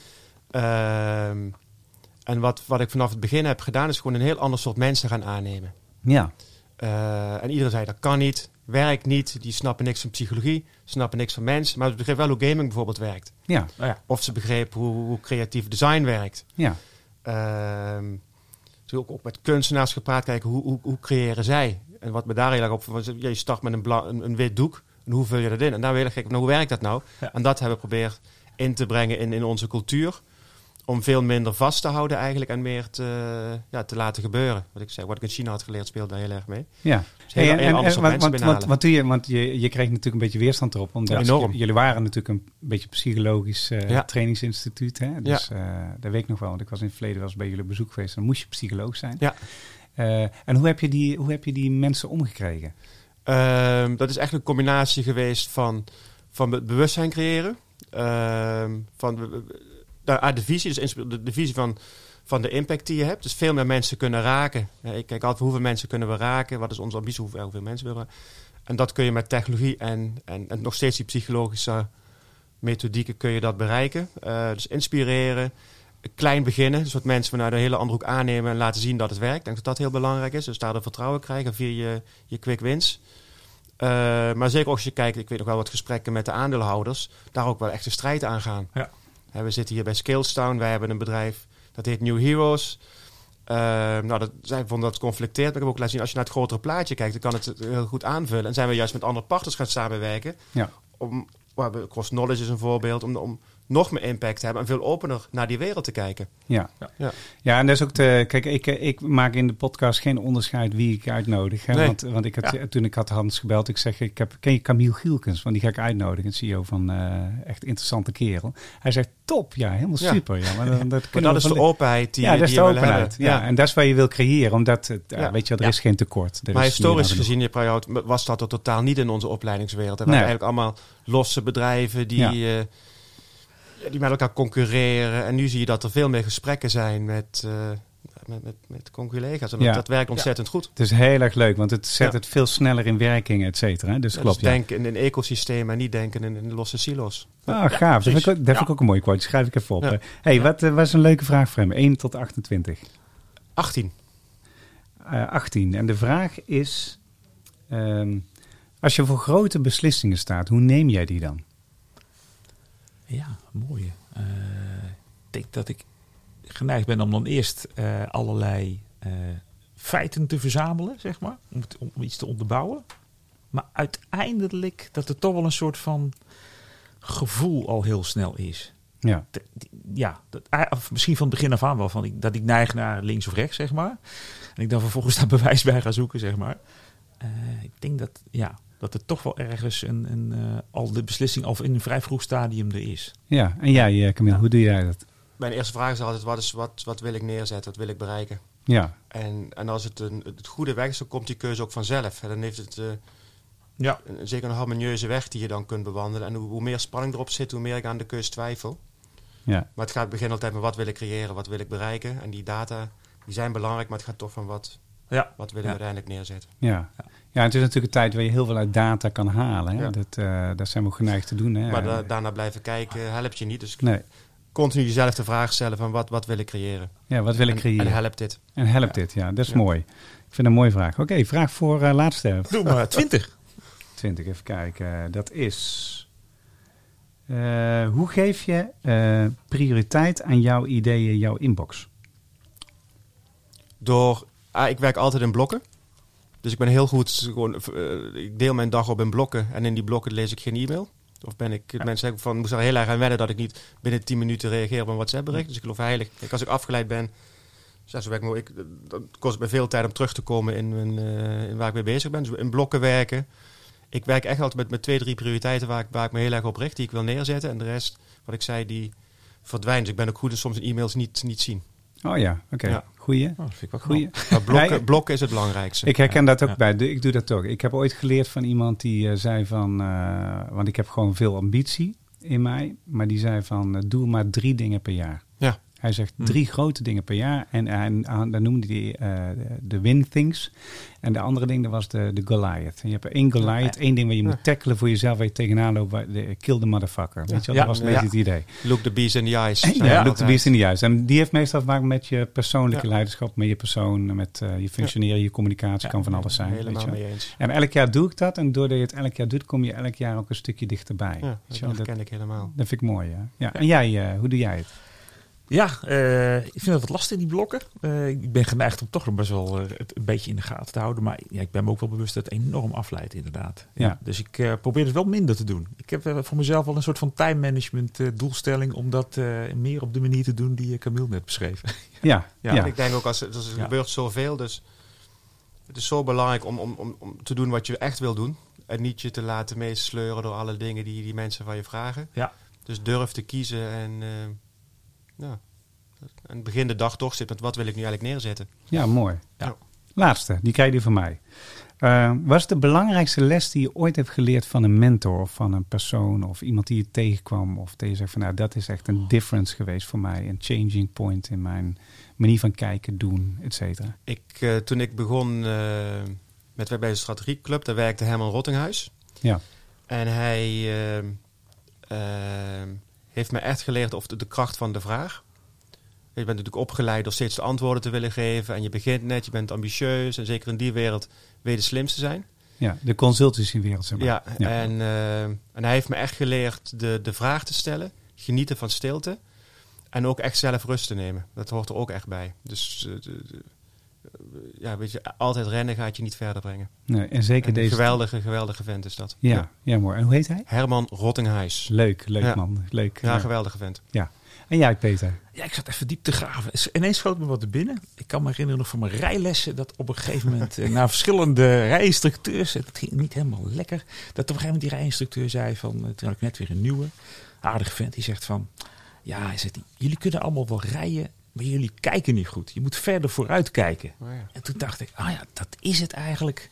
Uh, en wat, wat ik vanaf het begin heb gedaan is gewoon een heel ander soort mensen gaan aannemen. Ja. Uh, en iedereen zei dat kan niet, werkt niet. Die snappen niks van psychologie, snappen niks van mensen. Maar ze begrepen wel hoe gaming bijvoorbeeld werkt. Ja. Oh ja. Of ze begrepen hoe, hoe creatief design werkt. Ja. Uh, Ook, ook met kunstenaars gepraat, kijken hoe, hoe, hoe creëren zij. En wat me daar heel erg op was, je start met een, bla, een, een wit doek. En hoe vul je dat in? En daar weer gekeken, nou, hoe werkt dat nou? Ja. En dat hebben we geprobeerd in te brengen in, in onze cultuur. Om veel minder vast te houden eigenlijk en meer te, ja, te laten gebeuren. Wat ik zei, wat ik in China had geleerd, speelde daar heel erg mee. Ja. Dus heel, hey, heel en, anders en, want, mensen want, want, doe je, want je, je kreeg natuurlijk een beetje weerstand erop. Omdat ja, j, jullie waren natuurlijk een beetje psychologisch uh, ja. trainingsinstituut. Hè? Dus ja. uh, dat weet ik nog wel. Want ik was in het verleden was bij jullie bezoek geweest. Dan moest je psycholoog zijn. Ja. Uh, en hoe heb, je die, hoe heb je die mensen omgekregen? Uh, dat is echt een combinatie geweest van, van bewustzijn creëren. Uh, van... De visie, dus de visie van, van de impact die je hebt. Dus veel meer mensen kunnen raken. Ik kijk altijd hoeveel mensen kunnen we raken. Wat is onze ambitie, hoeveel, hoeveel mensen willen we raken. En dat kun je met technologie en, en, en nog steeds die psychologische methodieken kun je dat bereiken. Uh, dus inspireren, klein beginnen. Dus wat mensen vanuit een hele andere hoek aannemen en laten zien dat het werkt. Ik denk dat dat heel belangrijk is. Dus daar de vertrouwen krijgen via je, je quick wins. Uh, maar zeker ook als je kijkt, ik weet nog wel wat gesprekken met de aandeelhouders. Daar ook wel echt de strijd aan gaan. Ja. We zitten hier bij Skillstown. Wij hebben een bedrijf dat heet New Heroes. Uh, nou, dat, zij vonden dat conflicteert. Maar ik heb ook laten zien, als je naar het grotere plaatje kijkt, dan kan het heel goed aanvullen. En zijn we juist met andere partners gaan samenwerken. Ja. Om, Cross Knowledge is een voorbeeld. Om, om nog meer impact te hebben en veel opener naar die wereld te kijken. Ja, ja. ja en dat is ook de... Kijk, ik, ik maak in de podcast geen onderscheid wie ik uitnodig. Hè? Nee. Want, want ik had, ja. toen ik had Hans gebeld, ik zeg, ik heb, ken je Camille Gielkens? Want die ga ik uitnodigen, een C E O van uh, echt interessante kerel. Hij zegt, top, ja, helemaal ja. super. Ja, maar, dan, dat maar dat is de openheid die, ja, dat die je wil hebben. Ja, dat is de openheid. En dat is waar je wil creëren, omdat het, ja, ja. weet je, er ja. is geen tekort. Er maar historisch gezien, je periode, was dat er totaal niet in onze opleidingswereld. En nee. waren eigenlijk allemaal losse bedrijven die... Ja. Uh, die met elkaar concurreren. En nu zie je dat er veel meer gesprekken zijn met, uh, met, met, met collega's. En ja. dat werkt ontzettend ja. goed. Het is heel erg leuk, want het zet ja. het veel sneller in werking, et cetera. Dus, ja, klopt, dus ja. denken in een ecosysteem en niet denken in, in losse silo's. Ah, ja, gaaf. Dat vind ik, dat ja. vind ik ook een mooie quote. Schrijf ik even op. Ja. Hey, ja. wat uh, was een leuke vraag voor hem? één tot achtentwintig. achttien. Uh, achttien. En de vraag is... Um, als je voor grote beslissingen staat, hoe neem jij die dan? Ja, mooi. Uh, ik denk dat ik geneigd ben om dan eerst uh, allerlei uh, feiten te verzamelen, zeg maar. Om, het, om iets te onderbouwen. Maar uiteindelijk dat er toch wel een soort van gevoel al heel snel is. Ja. T- ja dat, of misschien van het begin af aan wel. Van ik, dat ik neig naar links of rechts, zeg maar. En ik dan vervolgens daar bewijs bij ga zoeken, zeg maar. Uh, ik denk dat, ja... dat er toch wel ergens een, een, uh, al de beslissing of in een vrij vroeg stadium er is. Ja, en jij uh, Camille, ja. hoe doe jij dat? Mijn eerste vraag is altijd, wat, is, wat, wat wil ik neerzetten, wat wil ik bereiken? Ja. En, en als het een, het goede weg is, dan komt die keuze ook vanzelf. En dan heeft het uh, ja. een, zeker een harmonieuze weg die je dan kunt bewandelen. En hoe, hoe meer spanning erop zit, hoe meer ik aan de keuze twijfel. Ja. Maar het gaat begin altijd met wat wil ik creëren, wat wil ik bereiken. En die data die zijn belangrijk, maar het gaat toch van wat, ja. wat willen ja. we uiteindelijk neerzetten. Ja. Ja. Ja, het is natuurlijk een tijd waar je heel veel uit data kan halen. Hè? Ja. Dat, uh, dat zijn we ook geneigd te doen. Hè? Maar da- daarna blijven kijken helpt je niet. Dus nee. continu jezelf de vraag stellen van wat, wat wil ik creëren? Ja, wat wil ik en, creëren? En helpt dit? En helpt ja. dit, ja. Dat is ja. mooi. Ik vind het een mooie vraag. Oké, okay, vraag voor uh, laatste. Doe maar, twintig. twintig, even kijken. Dat is... Uh, hoe geef je uh, prioriteit aan jouw ideeën, jouw inbox? Door... Ah, ik werk altijd in blokken. Dus ik ben heel goed... Gewoon, uh, ik deel mijn dag op in blokken. En in die blokken lees ik geen e-mail. Of ben ik... Ja. Mensen zeggen van... Ik moest er heel erg aan wennen dat ik niet binnen tien minuten reageer op een WhatsApp-bericht. Dus ik geloof heilig. Kijk, als ik afgeleid ben... Dus ja, zo werk ik, ik, dat kost me veel tijd om terug te komen in, mijn, uh, in waar ik mee bezig ben. Dus in blokken werken. Ik werk echt altijd met, met twee, drie prioriteiten waar ik, waar ik me heel erg op richt. Die ik wil neerzetten. En de rest, wat ik zei, die verdwijnt. Dus ik ben ook goed en soms in e-mails niet, niet zien. Oh ja, oké. Okay. Ja. Goeie. Oh, dat vind ik wel goeie. Maar blokken, blokken is het belangrijkste. Ik herken dat ook ja. bij. Ik doe dat ook. Ik heb ooit geleerd van iemand die uh, zei van... Uh, want ik heb gewoon veel ambitie in mij. Maar die zei van, uh, doe maar drie dingen per jaar. Ja. Hij zegt drie hmm. grote dingen per jaar. En, en, en dan noemde hij uh, de win things. En de andere ding, dat was de, de Goliath. En je hebt één Goliath, één ding waar je ja. moet tackelen voor jezelf, waar je tegenaan loopt, waar de, kill the motherfucker. Ja. Weet je wel, ja. dat was een beetje ja. het idee. Look the beast in the eyes. Ja, ja. Look the beast in the eyes. En die heeft meestal te maken met je persoonlijke ja. leiderschap, met je persoon, met uh, je functioneren, ja. je communicatie, ja. kan van alles zijn. Helemaal weet je mee eens. En elk jaar doe ik dat. En doordat je het elk jaar doet, kom je elk jaar ook een stukje dichterbij. Ja, weet je dat ken ik helemaal. Dat vind ik mooi, ja. ja. En jij, uh, hoe doe jij het? Ja, uh, ik vind dat wat lastig in die blokken. Uh, ik ben geneigd om toch best wel uh, het een beetje in de gaten te houden. Maar ja, ik ben me ook wel bewust dat het enorm afleidt inderdaad. Ja. Ja, dus ik uh, probeer het wel minder te doen. Ik heb uh, voor mezelf wel een soort van time management uh, doelstelling... om dat uh, meer op de manier te doen die uh, Camille net beschreef. ja, ja. ja, ik denk ook, als, als er ja. gebeurt zoveel. Dus het is zo belangrijk om, om, om, om te doen wat je echt wil doen. En niet je te laten meesleuren door alle dingen die, die mensen van je vragen. Ja. Dus durf te kiezen en... Uh, Ja. En begin de dag toch zit met wat wil ik nu eigenlijk neerzetten. Ja, mooi. Ja. Laatste, die krijg je van mij. Uh, wat is de belangrijkste les die je ooit hebt geleerd van een mentor of van een persoon of iemand die je tegenkwam of die je zegt van nou dat is echt een difference geweest voor mij, een changing point in mijn manier van kijken, doen, et cetera? Ik, uh, toen ik begon uh, met bij de strategieclub, daar werkte Herman Rottinghuis. Ja. En hij... Uh, uh, heeft mij echt geleerd over de kracht van de vraag. Je bent natuurlijk opgeleid door steeds de antwoorden te willen geven. En je begint net, je bent ambitieus. En zeker in die wereld wil je de slimste zijn. Ja, de consultancywereld, zeg maar. Ja, ja. En, uh, en hij heeft me echt geleerd de, de vraag te stellen. Genieten van stilte. En ook echt zelf rust te nemen. Dat hoort er ook echt bij. Dus uh, de, de, ja, weet je, altijd rennen gaat je niet verder brengen. Nee, en zeker en deze... geweldige, geweldige vent is dat. Ja, ja, ja, mooi. En hoe heet hij? Herman Rottinghuis. Leuk, leuk ja. man. Leuk. Ja, ja, geweldige vent. Ja. En jij, Peter? Ja, ik zat even diep te graven. Ineens schoot me wat er binnen. Ik kan me herinneren nog van mijn rijlessen... dat op een gegeven moment uh, naar verschillende rijinstructeurs... het ging niet helemaal lekker... dat op een gegeven moment die rijinstructeur zei van... Uh, toen had ik net weer een nieuwe, aardige vent... die zegt van... ja, hij zegt, jullie kunnen allemaal wel rijden... maar jullie kijken niet goed. Je moet verder vooruit kijken. Oh ja. En toen dacht ik, ah ja, dat is het eigenlijk.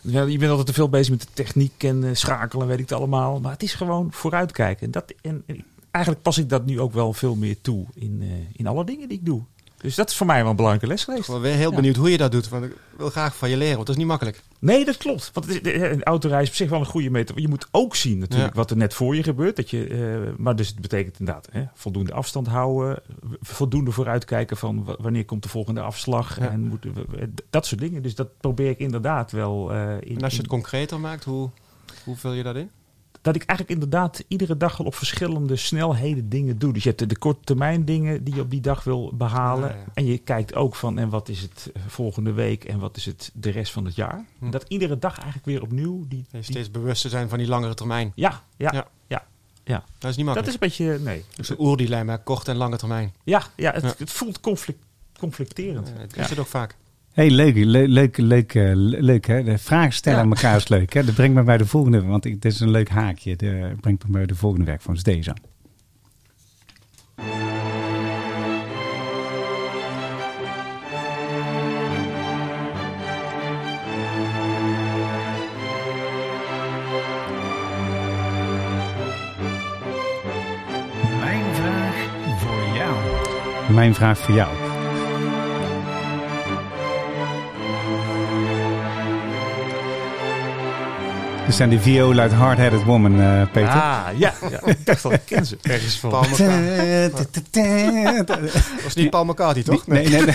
Je bent altijd te veel bezig met de techniek en uh, schakelen, weet ik het allemaal. Maar het is gewoon vooruitkijken. En, dat, en, en eigenlijk pas ik dat nu ook wel veel meer toe in, uh, in alle dingen die ik doe. Dus dat is voor mij wel een belangrijke les geweest. Ik ben heel benieuwd ja. hoe je dat doet. Want ik wil graag van je leren, want dat is niet makkelijk. Nee, dat klopt. Want een autorijden is op zich wel een goede meter. Je moet ook zien natuurlijk ja. wat er net voor je gebeurt. Dat je, uh, maar dus het betekent inderdaad hè, voldoende afstand houden. Voldoende vooruitkijken van w- wanneer komt de volgende afslag. Ja. En moet, dat soort dingen. Dus dat probeer ik inderdaad wel. Uh, in, en als je het concreter maakt, hoe, hoe vul je dat in? Dat ik eigenlijk inderdaad iedere dag wel op verschillende snelheden dingen doe. Dus je hebt de, de korte termijn dingen die je op die dag wil behalen. Ja, ja. En je kijkt ook van en wat is het volgende week en wat is het de rest van het jaar. Hm. Dat iedere dag eigenlijk weer opnieuw... Die, die... Steeds bewuster zijn van die langere termijn. Ja, ja, ja. ja, ja. Dat is niet makkelijk. Dat is een beetje... Nee. Dus de oer die lijn, maar kort en lange termijn. Ja, ja, het, ja. het voelt conflict, conflicterend. Ja, het is ja. het ook vaak. Hey, leuk, leuk, leuk, leuk, leuk hè? De vraag stellen ja. aan elkaar is leuk, hè? Dat brengt me bij de volgende, want ik, dit is een leuk haakje. Dat brengt me bij de volgende werk van, is deze. Mijn vraag, Mijn vraag voor jou. Er zijn die viola uit Hard-Headed Woman, uh, Peter. Ah, ja. ja. Ik dacht dat ik ken ze. Ergens van. Paul McCartney. Dat was niet Paul McCartney, toch? Nee, nee, nee.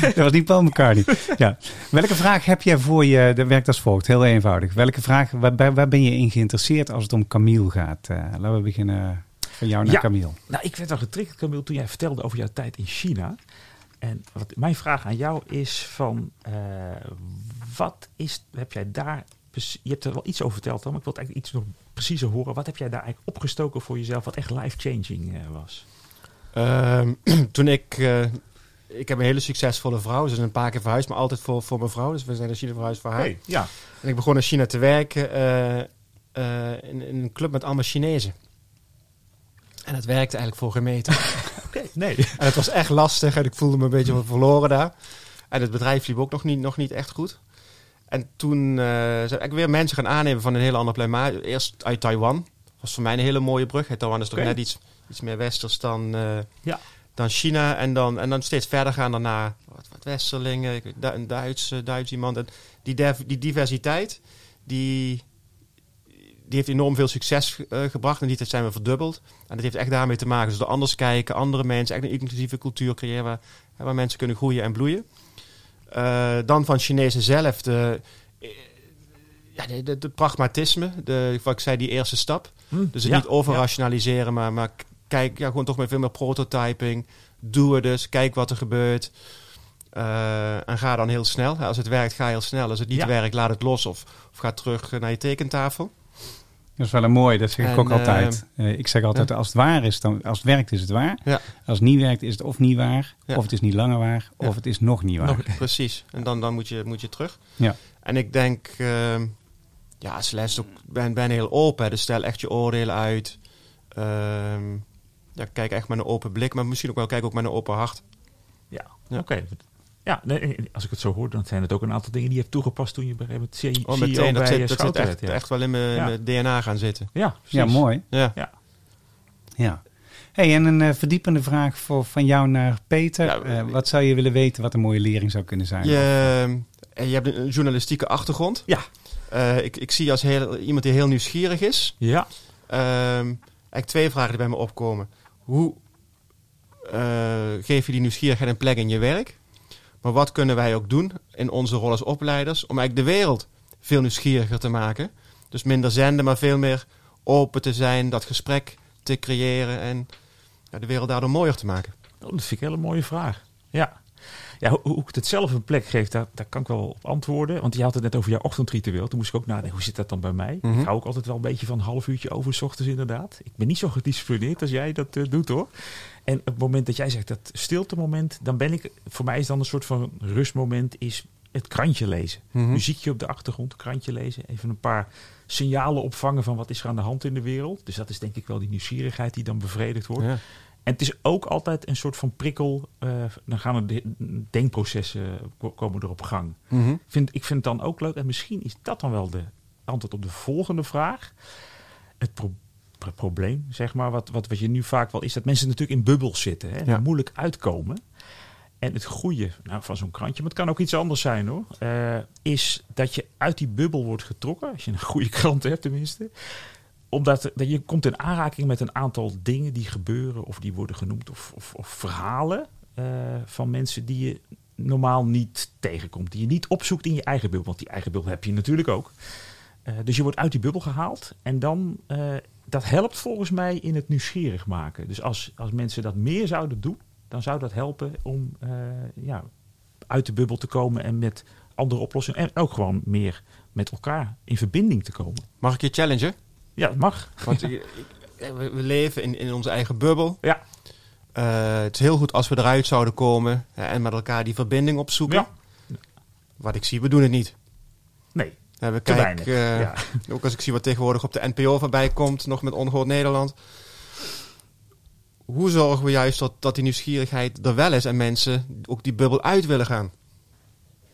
Dat was niet Paul McCartney. Ja. Welke vraag heb jij voor je? Dat werkt als volgt. Heel eenvoudig. Welke vraag, waar, waar ben je in geïnteresseerd als het om Camille gaat? Uh, laten we beginnen van jou naar ja. Camille. Nou, ik werd al getriggerd, Camille, toen jij vertelde over jouw tijd in China. En wat mijn vraag aan jou is van... Uh, wat is, heb jij daar... Je hebt er wel iets over verteld dan, maar ik wil eigenlijk iets nog preciezer horen. Wat heb jij daar eigenlijk opgestoken voor jezelf, wat echt life-changing was? Uh, toen ik... Uh, ik heb een hele succesvolle vrouw. Ze is een paar keer verhuisd, maar altijd voor, voor mijn vrouw. Dus we zijn naar China verhuisd voor haar. Hey, ja. En ik begon in China te werken uh, uh, in, in een club met allemaal Chinezen. En dat werkte eigenlijk voor geen meter. Okay, nee. En het was echt lastig en ik voelde me een beetje verloren daar. En het bedrijf liep ook nog niet, nog niet echt goed. En toen uh, zijn eigenlijk weer mensen gaan aannemen van een hele andere plek. Eerst uit Taiwan. Dat was voor mij een hele mooie brug. Taiwan is toch okay. net iets, iets meer westers dan, uh, ja. dan China. En dan, en dan steeds verder gaan daarna. Wat, wat Westerlingen, een Duits, Duits iemand. En die, def, die diversiteit, die, die heeft enorm veel succes uh, gebracht. En die tijd zijn we verdubbeld. En dat heeft echt daarmee te maken. Dus door anders kijken, andere mensen. Echt een inclusieve cultuur creëren waar, waar mensen kunnen groeien en bloeien. Uh, dan van Chinezen zelf, de, ja, de, de, de pragmatisme, de, wat ik zei, die eerste stap. Hm, dus het ja, niet overrationaliseren, ja. maar, maar kijk, ja, gewoon toch met veel meer prototyping. Doe het dus, kijk wat er gebeurt. Uh, en ga dan heel snel. Als het werkt, ga heel snel. Als het niet ja. werkt, laat het los of, of ga terug naar je tekentafel. Dat is wel een mooi, dat zeg ik en, ook altijd. Uh, ik zeg altijd, ja. als het waar is, dan als het werkt is het waar. Ja. Als het niet werkt is het of niet waar, ja. of het is niet langer waar, ja. of het is nog niet waar. Nog, precies, en dan, dan moet, je, moet je terug. Ja. En ik denk, uh, ja, slash, ik ben, ben heel open. Dus stel echt je oordelen uit. Uh, ja, kijk echt met een open blik, maar misschien ook wel kijk ook met een open hart. Ja, ja. oké. Okay. Ja, nee, als ik het zo hoor, dan zijn het ook een aantal dingen die je hebt toegepast toen je bij het C E O oh, meteen, dat bij zit, Schouten dat zit echt, ja. echt wel in mijn, ja. mijn D N A gaan zitten. Ja, ja mooi. Ja. Ja. ja. Hey, en een uh, verdiepende vraag voor, van jou naar Peter. Ja, uh, wat zou je willen weten wat een mooie lering zou kunnen zijn? Je, uh, je hebt een journalistieke achtergrond. Ja. Uh, ik, ik zie je als heel, iemand die heel nieuwsgierig is. Ja. Uh, eigenlijk twee vragen die bij me opkomen. Hoe uh, geef je die nieuwsgierigheid een plek in je werk? Maar wat kunnen wij ook doen in onze rol als opleiders om eigenlijk de wereld veel nieuwsgieriger te maken? Dus minder zenden, maar veel meer open te zijn, dat gesprek te creëren en ja, de wereld daardoor mooier te maken. Oh, dat vind ik een hele mooie vraag. Ja, ja hoe, hoe ik het zelf een plek geef, daar, daar kan ik wel op antwoorden. Want je had het net over jouw ochtendritueel. Toen moest ik ook nadenken, hoe zit dat dan bij mij? Mm-hmm. Ik hou ook altijd wel een beetje van een half uurtje over 's ochtends inderdaad. Ik ben niet zo gedisciplineerd als jij dat uh, doet hoor. En op het moment dat jij zegt dat stilte moment, dan ben ik, voor mij is dan een soort van rustmoment, is het krantje lezen. Mm-hmm. Muziekje op de achtergrond, krantje lezen. Even een paar signalen opvangen van wat is er aan de hand in de wereld. Dus dat is denk ik wel die nieuwsgierigheid die dan bevredigd wordt. Ja. En het is ook altijd een soort van prikkel. Uh, dan gaan er de denkprocessen komen er op gang. Mm-hmm. Vind, ik vind het dan ook leuk. En misschien is dat dan wel de antwoord op de volgende vraag. Het probleem. Het probleem, zeg maar, wat, wat, wat je nu vaak wel is, dat mensen natuurlijk in bubbels zitten hè, en ja. moeilijk uitkomen. En het goede nou, van zo'n krantje, maar het kan ook iets anders zijn hoor, uh, is dat je uit die bubbel wordt getrokken, als je een goede krant hebt tenminste, omdat dat je komt in aanraking met een aantal dingen die gebeuren of die worden genoemd of, of, of verhalen uh, van mensen die je normaal niet tegenkomt, die je niet opzoekt in je eigen bubbel, want die eigen bubbel heb je natuurlijk ook. Uh, dus je wordt uit die bubbel gehaald en dan... Uh, Dat helpt volgens mij in het nieuwsgierig maken. Dus als, als mensen dat meer zouden doen, dan zou dat helpen om uh, ja, uit de bubbel te komen en met andere oplossingen. En ook gewoon meer met elkaar in verbinding te komen. Mag ik je challengen? Ja, dat mag. Want ja. we leven in, in onze eigen bubbel. Ja. Uh, het is heel goed als we eruit zouden komen en met elkaar die verbinding opzoeken. Ja. Wat ik zie, we doen het niet. Nee. Ja, we kijken, uh, ja. Ook als ik zie wat tegenwoordig op de N P O voorbij komt, nog met Ongehoord Nederland. Hoe zorgen we juist dat, dat die nieuwsgierigheid er wel is en mensen ook die bubbel uit willen gaan?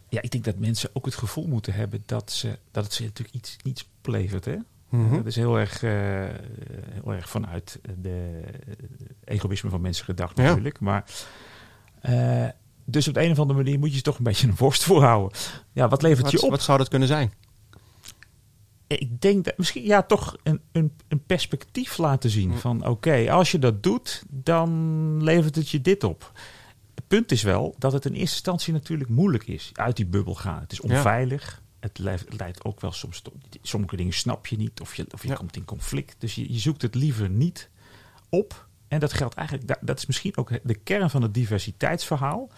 Ja, ik denk dat mensen ook het gevoel moeten hebben dat, ze, dat het ze natuurlijk iets, iets plevert. Hè? Mm-hmm. Dat is heel erg, uh, heel erg vanuit de egoïsme van mensen gedacht natuurlijk. Ja. Maar, uh, dus op de een of andere manier moet je toch een beetje een worst voorhouden. Ja, wat levert wat, je op? Wat zou dat kunnen zijn? Ik denk dat misschien ja toch een, een, een perspectief laten zien. Ja. Van oké, okay, als je dat doet, dan levert het je dit op. Het punt is wel dat het in eerste instantie natuurlijk moeilijk is. Uit die bubbel gaan. Het is onveilig. Ja. Het leidt ook wel soms... Sommige dingen snap je niet. Of je, of je ja. komt in conflict. Dus je, je zoekt het liever niet op. En dat geldt eigenlijk... Dat is misschien ook de kern van het diversiteitsverhaal.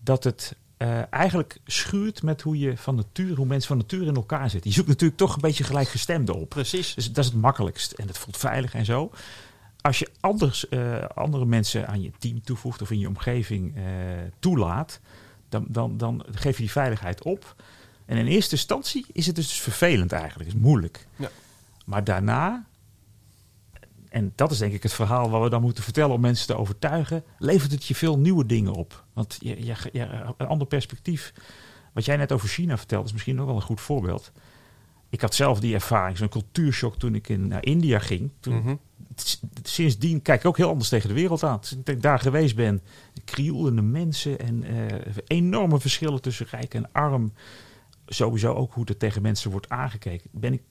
Dat het... Uh, eigenlijk schuurt met hoe je van natuur, hoe mensen van natuur in elkaar zitten. Je zoekt natuurlijk toch een beetje gelijkgestemden op. Precies. Dus dat is het makkelijkst en het voelt veilig en zo. Als je anders, uh, andere mensen aan je team toevoegt of in je omgeving uh, toelaat, dan, dan, dan geef je die veiligheid op. En in eerste instantie is het dus vervelend eigenlijk, is moeilijk. Ja. Maar daarna, en dat is denk ik het verhaal wat we dan moeten vertellen om mensen te overtuigen, levert het je veel nieuwe dingen op. Want je, je, je, een ander perspectief. Wat jij net over China vertelde, is misschien ook wel een goed voorbeeld. Ik had zelf die ervaring, zo'n cultuurshock toen ik in, naar India ging. Toen, mm-hmm. t, sindsdien kijk ik ook heel anders tegen de wereld aan. Sinds ik daar geweest ben, krioelende mensen en uh, enorme verschillen tussen rijk en arm. Sowieso ook hoe er tegen mensen wordt aangekeken. Ben ik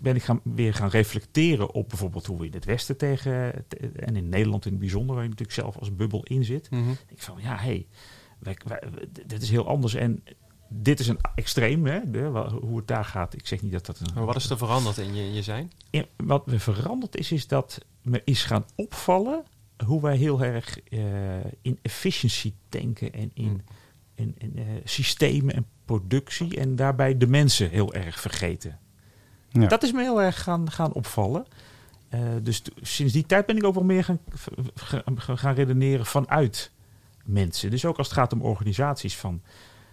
ben ik gaan, weer gaan reflecteren op bijvoorbeeld hoe we in het Westen tegen... Te, en in Nederland in het bijzonder, waar je natuurlijk zelf als bubbel in zit. Mm-hmm. Ik van, ja, hé, hey, wij, wij, dit is heel anders. En dit is een extreem, hè, de, hoe het daar gaat. Ik zeg niet dat dat... Een, maar wat is er veranderd in je, in je zijn? In, wat er veranderd is, is dat me is gaan opvallen... hoe wij heel erg uh, in efficiëntie denken en in, mm. in, in uh, systemen en productie... en daarbij de mensen heel erg vergeten... Ja. Dat is me heel erg gaan, gaan opvallen. Uh, dus t- sinds die tijd ben ik ook wel meer gaan, gaan, gaan redeneren vanuit mensen. Dus ook als het gaat om organisaties van...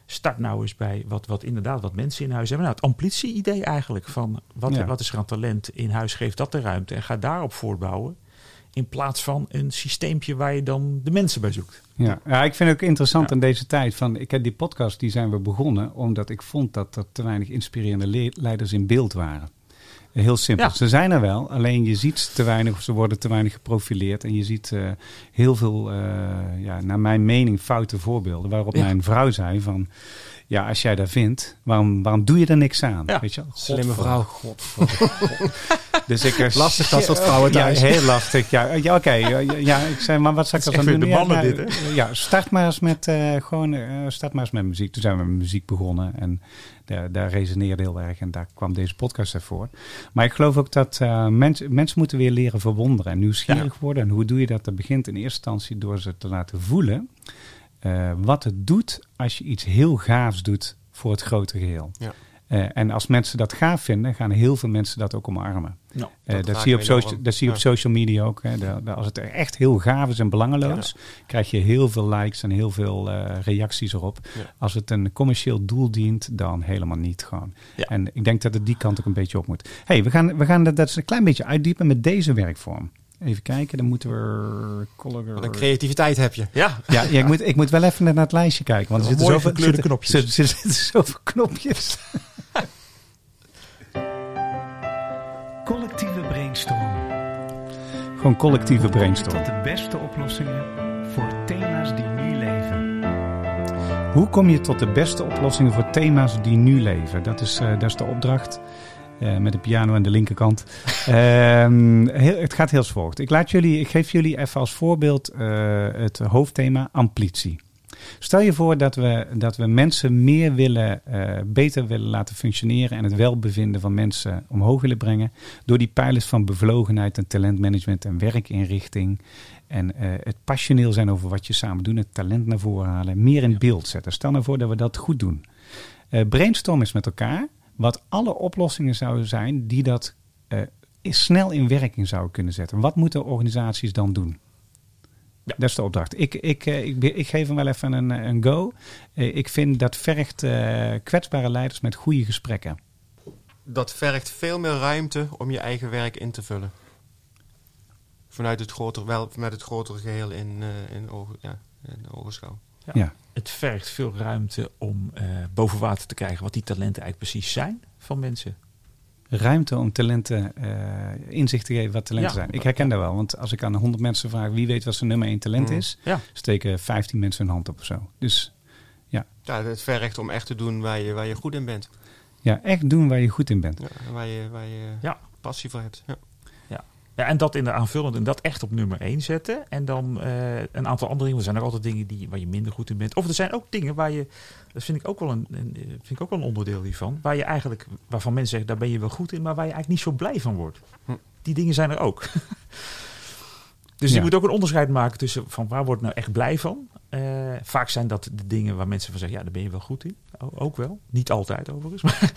start nou eens bij wat, wat inderdaad wat mensen in huis hebben. Nou, het Amplitie-idee eigenlijk van wat, ja. wat is er aan talent in huis, geef dat de ruimte en ga daarop voortbouwen. In plaats van een systeempje waar je dan de mensen bij zoekt. Ja, ja ik vind het ook interessant ja. in deze tijd. Van, ik heb die podcast, die zijn we begonnen... omdat ik vond dat er te weinig inspirerende le- leiders in beeld waren. Heel simpel. Ja. Ze zijn er wel, alleen je ziet te weinig... ze worden te weinig geprofileerd... en je ziet uh, heel veel, uh, ja, naar mijn mening, foute voorbeelden... waarop ja. mijn vrouw zei van... ja, als jij dat vindt, waarom, waarom doe je er niks aan? Ja. Weet je? Slimme vrouw. God, God, God. Dus ik er... Lastig dat soort vrouwen thuis. Ja, heel lastig. Ja, ja oké. Okay. Ja, ja, ik zei, maar wat zou ik er dan doen? De mannen ja, dit, hè? Ja, start maar eens met, uh, gewoon, uh, start maar eens met muziek. Toen zijn we met muziek begonnen en uh, daar resoneerde heel erg. En daar kwam deze podcast ervoor. Maar ik geloof ook dat uh, mensen mensen moeten weer leren verwonderen en nieuwsgierig ja. worden. En hoe doe je dat? Dat begint in eerste instantie door ze te laten voelen... Uh, wat het doet als je iets heel gaafs doet voor het grote geheel. Ja. Uh, en als mensen dat gaaf vinden, gaan heel veel mensen dat ook omarmen. No, uh, dat, dat, zie op socia- dat zie je op social media ook. Hè. De, de, als het echt heel gaaf is en belangeloos, ja, ja. krijg je heel veel likes en heel veel uh, reacties erop. Ja. Als het een commercieel doel dient, dan helemaal niet gewoon. Ja. En ik denk dat het die kant ook een beetje op moet. Hey, we gaan, we gaan dat, dat een klein beetje uitdiepen met deze werkvorm. Even kijken, dan moeten we... Color... Wat een creativiteit heb je. Ja, ja, ja ik, moet, ik moet wel even naar het lijstje kijken. Want er zitten zoveel gekleurde knopjes. Er zitten, zitten zoveel knopjes. Collectieve brainstorm. Gewoon collectieve brainstorm. Tot de beste oplossingen voor thema's die nu leven. Hoe kom je tot de beste oplossingen voor thema's die nu leven? Dat is, uh, dat is de opdracht. Uh, met de piano aan de linkerkant. uh, heel, het gaat heel volgt. Ik, laat jullie, ik geef jullie even als voorbeeld uh, het hoofdthema amplitie. Stel je voor dat we, dat we mensen meer willen, uh, beter willen laten functioneren... en het welbevinden van mensen omhoog willen brengen... door die pijlers van bevlogenheid en talentmanagement en werkinrichting... en uh, het passioneel zijn over wat je samen doet, het talent naar voren halen... meer in beeld zetten. Stel nou voor dat we dat goed doen. Uh, brainstorm is met elkaar... wat alle oplossingen zouden zijn die dat uh, snel in werking zouden kunnen zetten. Wat moeten organisaties dan doen? Ja. Dat is de opdracht. Ik, ik, uh, ik, ik geef hem wel even een, een go. Uh, ik vind dat vergt uh, kwetsbare leiders met goede gesprekken. Dat vergt veel meer ruimte om je eigen werk in te vullen. Vanuit het grotere, wel, vanuit het grotere geheel in, uh, in, ogen, ja, in ogenschouw. Ja. ja. Het vergt veel ruimte om uh, boven water te krijgen wat die talenten eigenlijk precies zijn van mensen. ruimte om talenten uh, inzicht te geven wat talenten ja, zijn. Ik herken ja. dat wel, want als ik aan honderd mensen vraag wie weet wat zijn nummer één talent mm. is, ja. steken vijftien mensen hun hand op of zo. Dus ja. ja het vergt om echt te doen waar je, waar je goed in bent. Ja, echt doen waar je goed in bent. Ja, waar je, waar je ja. passie voor hebt. Ja. Ja, en dat in de aanvullend en dat echt op nummer één zetten. En dan uh, een aantal andere dingen. Er zijn ook altijd dingen die, waar je minder goed in bent. Of er zijn ook dingen waar je, dat vind ik ook wel een, een, vind ik ook wel een onderdeel hiervan. Waar je eigenlijk, waarvan mensen zeggen, daar ben je wel goed in. Maar waar je eigenlijk niet zo blij van wordt. Hm. Die dingen zijn er ook. Dus ja. je moet ook een onderscheid maken tussen van waar word ik nou echt blij van. Uh, vaak zijn dat de dingen waar mensen van zeggen, ja daar ben je wel goed in. O, ook wel. Niet altijd overigens. Maar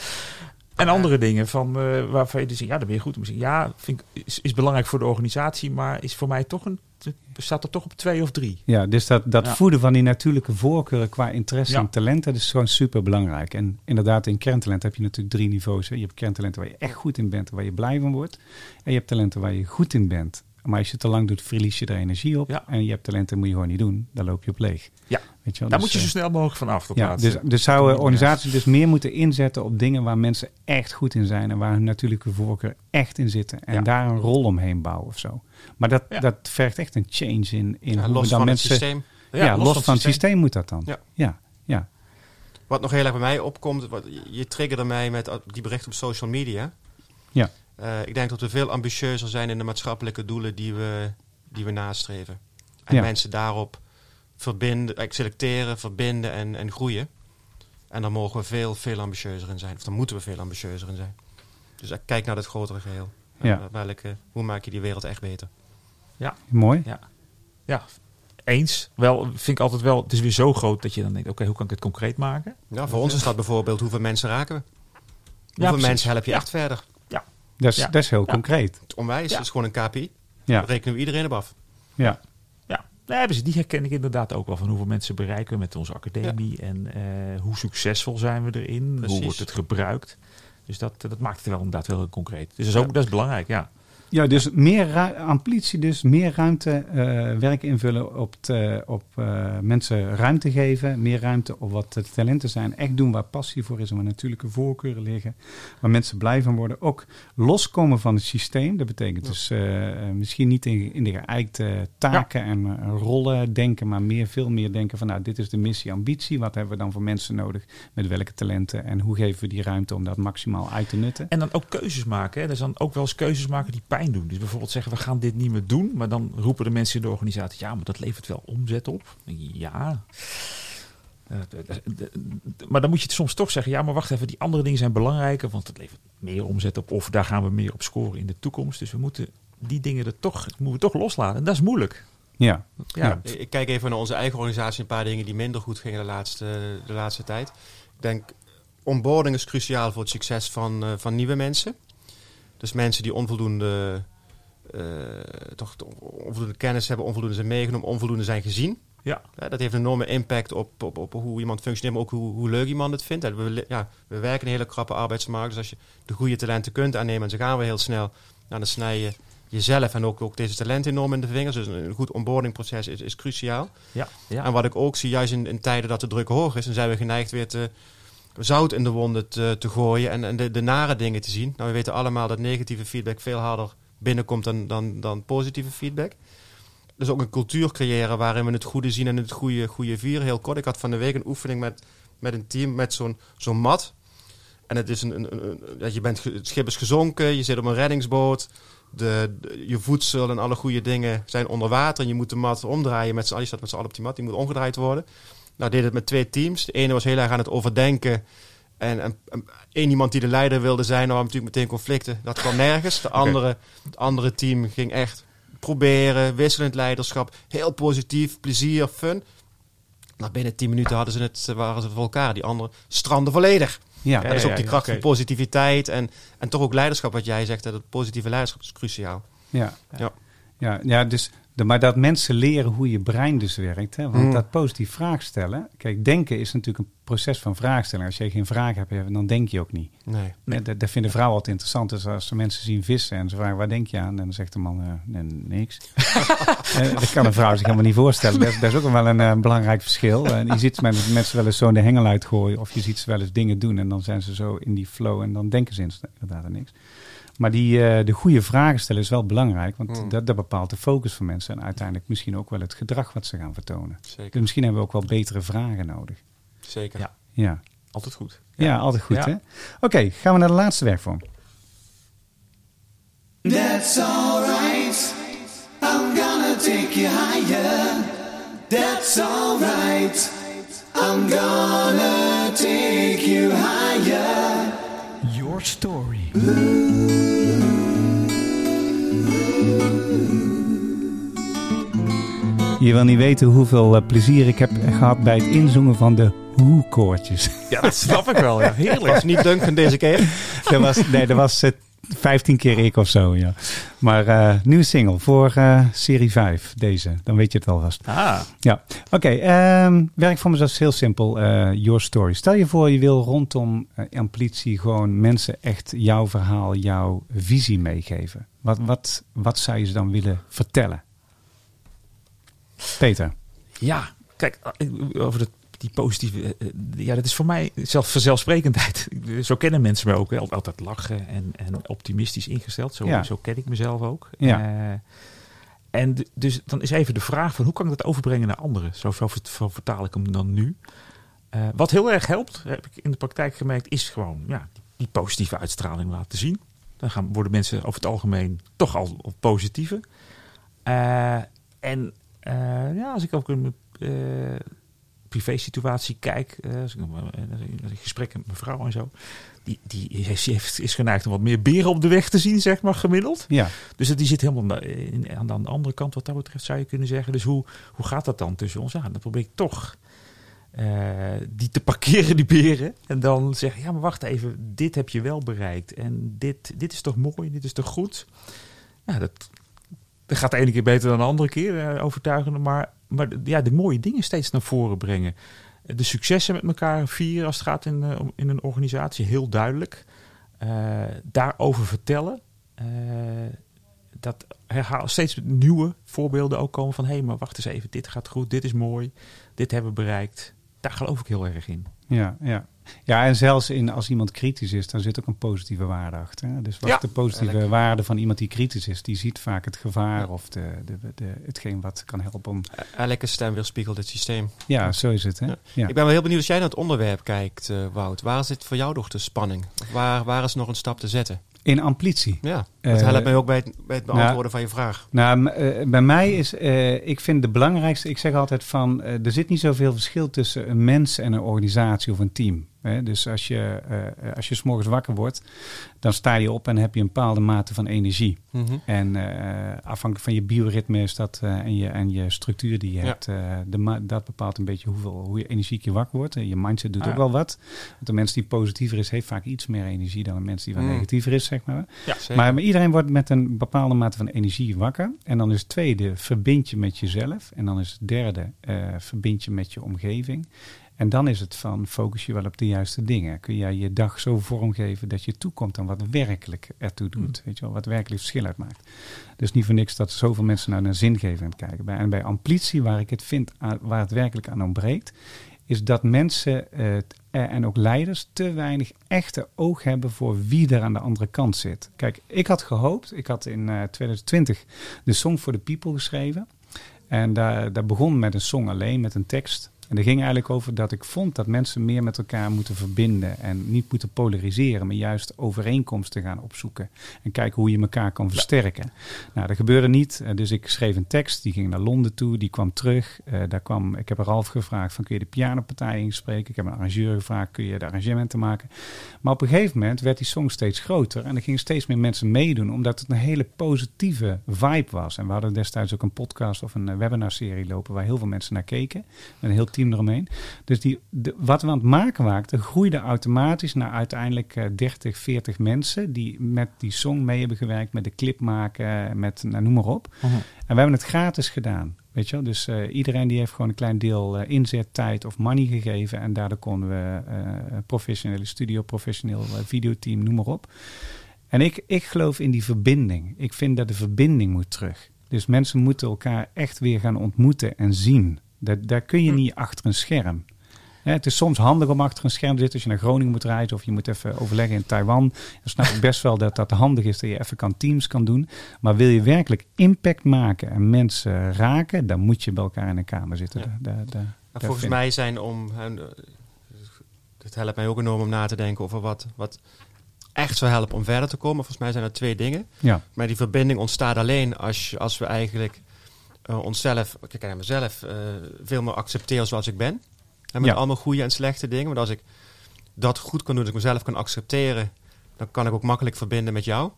en andere dingen van, uh, waarvan je dus zegt, ja, daar ben je goed in. Ja, vind ik, is, is belangrijk voor de organisatie, maar is voor mij toch een, staat er toch op twee of drie. Ja, dus dat, dat ja. voeden van die natuurlijke voorkeuren qua interesse ja. en talenten, dat is gewoon super belangrijk. En inderdaad, in kerntalent heb je natuurlijk drie niveaus. Hè. Je hebt kerntalenten waar je echt goed in bent, waar je blij van wordt. En je hebt talenten waar je goed in bent. Maar als je het te lang doet, verlies je er energie op. Ja. En je hebt talenten, moet je gewoon niet doen. Dan loop je op leeg. Ja, weet je wel? daar dus, moet je zo snel mogelijk van af. Ja, dus, dus zouden organisaties dus meer moeten inzetten op dingen waar mensen echt goed in zijn. En waar hun natuurlijke voorkeur echt in zitten. En ja. daar een rol omheen bouwen of zo. Maar dat, ja. dat vergt echt een change in, in ja, hoe los dan van mensen... Het systeem. Ja, ja, los, los van, van het systeem. systeem moet dat dan. Ja. ja, ja. Wat nog heel erg bij mij opkomt. Wat, je triggerde mij met die bericht op social media. Ja. Uh, ik denk dat we veel ambitieuzer zijn in de maatschappelijke doelen die we, die we nastreven. En ja. mensen daarop verbinden, selecteren, verbinden en, en groeien. En daar mogen we veel, veel ambitieuzer in zijn. Of daar moeten we veel ambitieuzer in zijn. Dus uh, kijk naar het grotere geheel. Ja. Uh, welke, hoe maak je die wereld echt beter? Ja, mooi. Ja, ja. Eens. Wel, vind ik altijd wel, het is weer zo groot dat je dan denkt, oké, okay, hoe kan ik het concreet maken? Ja, voor ons is dat bijvoorbeeld, hoeveel mensen raken we? Hoeveel ja, precies. mensen help je ja. echt verder? Dat is, ja. dat is heel ja. concreet. Het onwijs, ja. dat is gewoon een K P I. Ja. Daar rekenen we iedereen op af. Ja. Ja. Nee, dus die herken ik inderdaad ook wel. Van hoeveel mensen bereiken we met onze academie. Ja. En uh, hoe succesvol zijn we erin. Precies. Hoe wordt het gebruikt. Dus dat, dat maakt het wel inderdaad wel heel concreet. Dus dat is, ook, ja. dat is belangrijk, ja. Ja, dus meer ru- amplitie, dus meer ruimte uh, werk invullen op, te, op uh, mensen ruimte geven. Meer ruimte op wat de talenten zijn. Echt doen waar passie voor is en waar natuurlijke voorkeuren liggen. Waar mensen blij van worden. Ook loskomen van het systeem. Dat betekent dus uh, misschien niet in, in de geëikte taken ja. en uh, rollen denken. Maar meer, veel meer denken van nou, dit is de missie, ambitie. Wat hebben we dan voor mensen nodig? Met welke talenten? En hoe geven we die ruimte om dat maximaal uit te nutten? En dan ook keuzes maken. Hè? Dat is dan ook wel eens keuzes maken die pijn doen. Dus bijvoorbeeld zeggen, we gaan dit niet meer doen. Maar dan roepen de mensen in de organisatie, ja, maar dat levert wel omzet op. Ja. Maar dan moet je het soms toch zeggen, ja, maar wacht even, die andere dingen zijn belangrijker, want dat levert meer omzet op. Of daar gaan we meer op scoren in de toekomst. Dus we moeten die dingen er toch, moeten we toch loslaten. En dat is moeilijk. Ja. ja. ja. Ik kijk even naar onze eigen organisatie. Een paar dingen die minder goed gingen de laatste, de laatste tijd. Ik denk, onboarding is cruciaal voor het succes van, van nieuwe mensen. Dus mensen die onvoldoende, uh, toch, onvoldoende kennis hebben, onvoldoende zijn meegenomen, onvoldoende zijn gezien. Ja. Ja, dat heeft een enorme impact op, op, op hoe iemand functioneert, maar ook hoe, hoe leuk iemand het vindt. We, ja, we werken in een hele krappe arbeidsmarkt. Dus als je de goede talenten kunt aannemen, en ze gaan we heel snel, nou, dan snij je jezelf en ook, ook deze talenten enorm in de vingers. Dus een goed onboardingproces is, is cruciaal. Ja, ja. En wat ik ook zie, juist in, in tijden dat de druk hoog is, dan zijn we geneigd weer te... zout in de wonden te, te gooien en, en de, de nare dingen te zien. Nou, we weten allemaal dat negatieve feedback veel harder binnenkomt dan, dan, dan positieve feedback. Dus ook een cultuur creëren waarin we het goede zien en het goede, goede vieren. Heel kort, ik had van de week een oefening met, met een team met zo'n, zo'n mat. En het is een, een, een, een, je bent, het schip is gezonken, je zit op een reddingsboot. De, de, je voedsel en alle goede dingen zijn onder water. En je moet de mat omdraaien. Met z'n, je staat met z'n allen op die mat, die moet omgedraaid worden. Nou, deed het met twee teams. De ene was heel erg aan het overdenken. En, en, en één iemand die de leider wilde zijn, dan hadden natuurlijk meteen conflicten. Dat kwam nergens. De andere, okay. Het andere team ging echt proberen, wisselend leiderschap. Heel positief, plezier, fun. Nou, binnen tien minuten hadden ze het, waren ze voor elkaar. Die andere stranden volledig. Ja, dat ja, is ook ja, die kracht ja, okay. van positiviteit. En, en toch ook leiderschap, wat jij zegt. Dat het positieve leiderschap is cruciaal. Ja, ja. ja. Ja, ja, dus De, maar dat mensen leren hoe je brein dus werkt. Hè? Want mm. dat positief vraag stellen... Kijk, denken is natuurlijk een proces van vraagstelling. Als je geen vraag hebt, dan denk je ook niet. Nee. nee. Dat, dat vinden vrouwen altijd interessant. Dus als ze mensen zien vissen en ze vragen, waar denk je aan? En dan zegt de man, uh, nee, niks. Dat kan een vrouw zich helemaal niet voorstellen. Dat, dat is ook wel een uh, belangrijk verschil. Uh, je ziet mensen wel eens zo in de hengel uitgooien... of je ziet ze wel eens dingen doen... en dan zijn ze zo in die flow en dan denken ze inderdaad aan niks. Maar die, uh, de goede vragen stellen is wel belangrijk. Want mm. dat, dat bepaalt de focus van mensen. En uiteindelijk misschien ook wel het gedrag wat ze gaan vertonen. Zeker. Dus misschien hebben we ook wel betere vragen nodig. Zeker. Ja. ja. Altijd goed. Ja, ja altijd goed. Ja. hè? Oké, okay, gaan we naar de laatste werkvorm. That's alright. I'm gonna take you higher. That's alright. I'm gonna take you higher. Your story. Je wil niet weten hoeveel uh, plezier ik heb gehad bij het inzoomen van de hoe-koortjes. Ja, dat snap ik wel. Ja. Heerlijk. Dat was niet Duncan deze keer. Dat was, nee, dat was uh, vijftien keer ik of zo. Ja. Maar uh, nieuwe single voor uh, serie vijf. Deze. Dan weet je het alvast. Ah. Ja. Oké. Okay, um, werkvorm is heel simpel. Uh, your story. Stel je voor je wil rondom uh, Amplitie gewoon mensen echt jouw verhaal, jouw visie meegeven. Wat, wat, wat zou je ze dan willen vertellen? Peter. Ja, kijk, over de, die positieve... Ja, dat is voor mij zelf, vanzelfsprekendheid. Zo kennen mensen me ook. Altijd lachen en, en optimistisch ingesteld. Zo, ja. zo ken ik mezelf ook. Ja. Uh, en dus dan is even de vraag van... hoe kan ik dat overbrengen naar anderen? Zo, zo vertaal ik hem dan nu. Uh, wat heel erg helpt, heb ik in de praktijk gemerkt... is gewoon ja, die positieve uitstraling laten zien. Dan gaan, worden mensen over het algemeen toch al, al positiever. Uh, en... Uh, ja, als ik ook in mijn uh, privé-situatie kijk, uh, als ik in gesprek met mijn vrouw en zo, die, die is, heeft, is geneigd om wat meer beren op de weg te zien, zeg maar, gemiddeld. Ja. Dus die zit helemaal in, aan de andere kant wat dat betreft, zou je kunnen zeggen. Dus hoe, hoe gaat dat dan tussen ons aan? Ja, dan probeer ik toch uh, die te parkeren, die beren. En dan zeg ik, ja, maar wacht even, dit heb je wel bereikt. En dit, dit is toch mooi, dit is toch goed? Ja, dat... Dat gaat de ene keer beter dan de andere keer, eh, overtuigende. Maar, maar ja, de mooie dingen steeds naar voren brengen. De successen met elkaar vieren als het gaat in, uh, in een organisatie, heel duidelijk. Uh, daarover vertellen. Uh, dat herhaal, steeds nieuwe voorbeelden ook komen van... hé, hey, maar wacht eens even, dit gaat goed, dit is mooi. Dit hebben we bereikt. Daar geloof ik heel erg in. Ja, ja. Ja, en zelfs in, als iemand kritisch is, dan zit ook een positieve waarde achter. Hè? Dus wat ja, de positieve lekker. waarde van iemand die kritisch is, die ziet vaak het gevaar ja. of de, de, de, hetgeen wat kan helpen om... Elke stem weerspiegelt het systeem. Ja, zo is het. Hè? Ja. Ja. Ik ben wel heel benieuwd als jij naar het onderwerp kijkt, uh, Wout. Waar zit voor jou nog de spanning? Waar, waar is nog een stap te zetten? In Amplitie. Ja, dat helpt uh, mij ook bij het, bij het beantwoorden nou, van je vraag. Nou, uh, bij mij is, uh, ik vind de belangrijkste, ik zeg altijd van, uh, er zit niet zoveel verschil tussen een mens en een organisatie of een team. Hè? Dus als je, uh, als je 's morgens wakker wordt, dan sta je op en heb je een bepaalde mate van energie. Mm-hmm. En uh, afhankelijk van je bioritme is dat, uh, en, je, en je structuur die je ja. hebt, uh, de ma- dat bepaalt een beetje hoeveel, hoe je energiek je wakker wordt. En je mindset doet ah, ook ja. wel wat. Want een mens die positiever is, heeft vaak iets meer energie dan een mens die wat mm. negatiever is, zeg maar. Ja, maar. Maar iedereen wordt met een bepaalde mate van energie wakker. En dan is het tweede, verbind je met jezelf. En dan is het derde, uh, verbind je met je omgeving. En dan is het van, focus je wel op de juiste dingen. Kun jij je dag zo vormgeven dat je toekomt aan wat werkelijk ertoe doet. Mm. Weet je wel, wat werkelijk verschil uitmaakt. Dus niet voor niks dat zoveel mensen naar een zingeving kijken. En bij Amplitie, waar ik het vind, waar het werkelijk aan ontbreekt... is dat mensen uh, en ook leiders te weinig echte oog hebben voor wie er aan de andere kant zit. Kijk, ik had gehoopt, ik had in uh, twintig twintig de Song for the People geschreven. En uh, dat begon met een song alleen, met een tekst. En dat ging eigenlijk over dat ik vond dat mensen meer met elkaar moeten verbinden. En niet moeten polariseren, maar juist overeenkomsten gaan opzoeken. En kijken hoe je elkaar kan versterken. Ja. Nou, dat gebeurde niet. Dus ik schreef een tekst, die ging naar Londen toe, die kwam terug. Uh, daar kwam, ik heb Ralph gevraagd, van kun je de pianopartij inspreken? Ik heb een arrangeur gevraagd, kun je de arrangementen maken? Maar op een gegeven moment werd die song steeds groter. En er gingen steeds meer mensen meedoen, omdat het een hele positieve vibe was. En we hadden destijds ook een podcast of een webinarserie lopen, waar heel veel mensen naar keken. Een heel team team eromheen. Dus die, de, wat we aan het maken waren, groeide automatisch naar uiteindelijk uh, dertig, veertig mensen die met die song mee hebben gewerkt, met de clip maken, met, nou, noem maar op. Uh-huh. En we hebben het gratis gedaan. Weet je wel? Dus uh, iedereen die heeft gewoon een klein deel uh, inzet, tijd of money gegeven. En daardoor konden we uh, professionele studio, professioneel uh, videoteam, noem maar op. En ik, ik geloof in die verbinding. Ik vind dat de verbinding moet terug. Dus mensen moeten elkaar echt weer gaan ontmoeten en zien. Dat, daar kun je niet achter een scherm. Ja, het is soms handig om achter een scherm te zitten als je naar Groningen moet reizen of je moet even overleggen in Taiwan. Dan snap ik best wel dat dat handig is dat je even kan teams kan doen. Maar wil je werkelijk impact maken en mensen raken, dan moet je bij elkaar in een kamer zitten. Ja. Daar, daar, daar, daar volgens mij zijn om... Het helpt mij ook enorm om na te denken over wat... wat echt zou helpen om verder te komen. Volgens mij zijn er twee dingen. Ja. Maar die verbinding ontstaat alleen als, als we eigenlijk uh, onszelf, kijk naar mezelf, uh, veel meer accepteren zoals ik ben. En met ja. allemaal goede en slechte dingen. Want als ik dat goed kan doen, als ik mezelf kan accepteren, dan kan ik ook makkelijk verbinden met jou.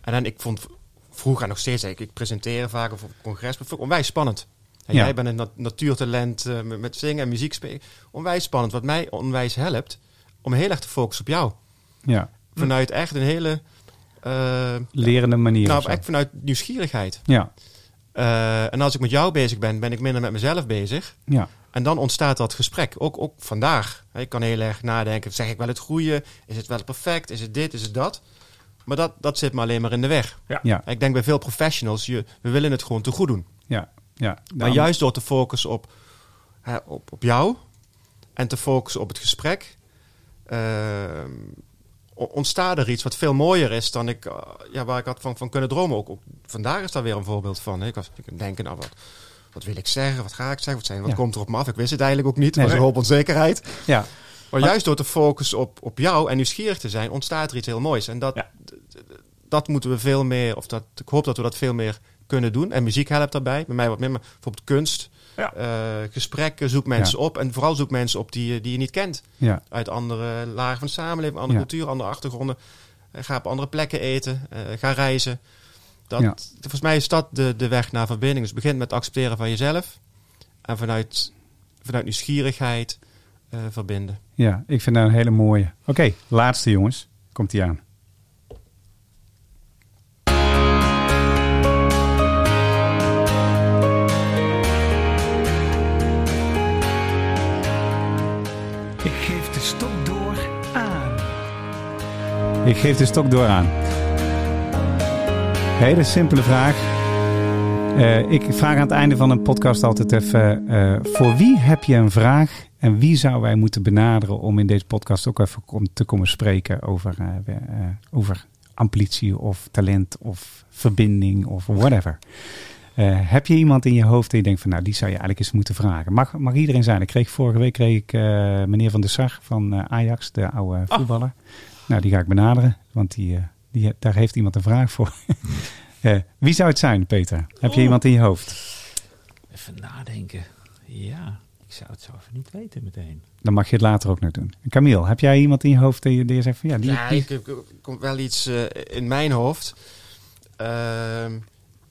En dan, ik vond vroeger nog steeds, ik, ik presenteer vaak of op congres, maar onwijs spannend. En ja. jij bent een nat- natuurtalent uh, met, met zingen en muziek spelen. Onwijs spannend. Wat mij onwijs helpt om heel erg te focussen op jou. Ja. Vanuit echt een hele... Uh, lerende manier. Nou, echt vanuit nieuwsgierigheid. Ja. Uh, en als ik met jou bezig ben, ben ik minder met mezelf bezig. Ja. En dan ontstaat dat gesprek. Ook, ook vandaag. Ik kan heel erg nadenken. Zeg ik wel het goede? Is het wel perfect? Is het dit? Is het dat? Maar dat, dat zit me alleen maar in de weg. Ja. Ja. Ik denk bij veel professionals, je, we willen het gewoon te goed doen. Ja. Ja, maar juist door te focussen op, hè, op, op jou en te focussen op het gesprek... Uh, ontstaat er iets wat veel mooier is dan ik, ja, waar ik had van, van kunnen dromen. Ook, ook vandaag is daar weer een voorbeeld van. Hè? Ik was ik denken, nou, wat, wat wil ik zeggen? Wat ga ik zeggen? Wat, zijn, wat ja. komt er op me af? Ik wist het eigenlijk ook niet. Nee, was een hoop onzekerheid. Ja. Maar, maar juist door te focussen op, op jou en nieuwsgierig te zijn, ontstaat er iets heel moois. En dat, ja. dat moeten we veel meer, of dat, ik hoop dat we dat veel meer kunnen doen. En muziek helpt daarbij. Bij mij wat meer, maar bijvoorbeeld kunst. Ja. Uh, gesprekken, zoek mensen ja. op. En vooral zoek mensen op die, die je niet kent. Ja. Uit andere lagen van de samenleving, andere ja. cultuur, andere achtergronden. Uh, ga op andere plekken eten, uh, ga reizen. Dat, ja. Volgens mij is dat de, de weg naar verbinding. Dus begin met het accepteren van jezelf. En vanuit, vanuit nieuwsgierigheid uh, verbinden. Ja, ik vind dat een hele mooie. Oké, okay, laatste jongens. Komt die aan. Ik geef de stok door aan. Hele simpele vraag. Uh, ik vraag aan het einde van een podcast altijd even... Uh, voor wie heb je een vraag... en wie zouden wij moeten benaderen... om in deze podcast ook even kom, te komen spreken... over, uh, uh, over amplitie of talent... of verbinding of whatever. Uh, heb je iemand in je hoofd die je denkt van... nou, die zou je eigenlijk eens moeten vragen. Mag, mag iedereen zijn. Ik kreeg vorige week kreeg ik, uh, meneer Van der Sar van uh, Ajax... de oude oh. voetballer... Nou, die ga ik benaderen, want die, die, daar heeft iemand een vraag voor. uh, wie zou het zijn, Peter? Heb je oh. iemand in je hoofd? Even nadenken. Ja, ik zou het zo even niet weten meteen. Dan mag je het later ook nog doen. Camille, heb jij iemand in je hoofd die, die je zegt van... Ja, die, ja die... ik komt wel iets uh, in mijn hoofd. Uh,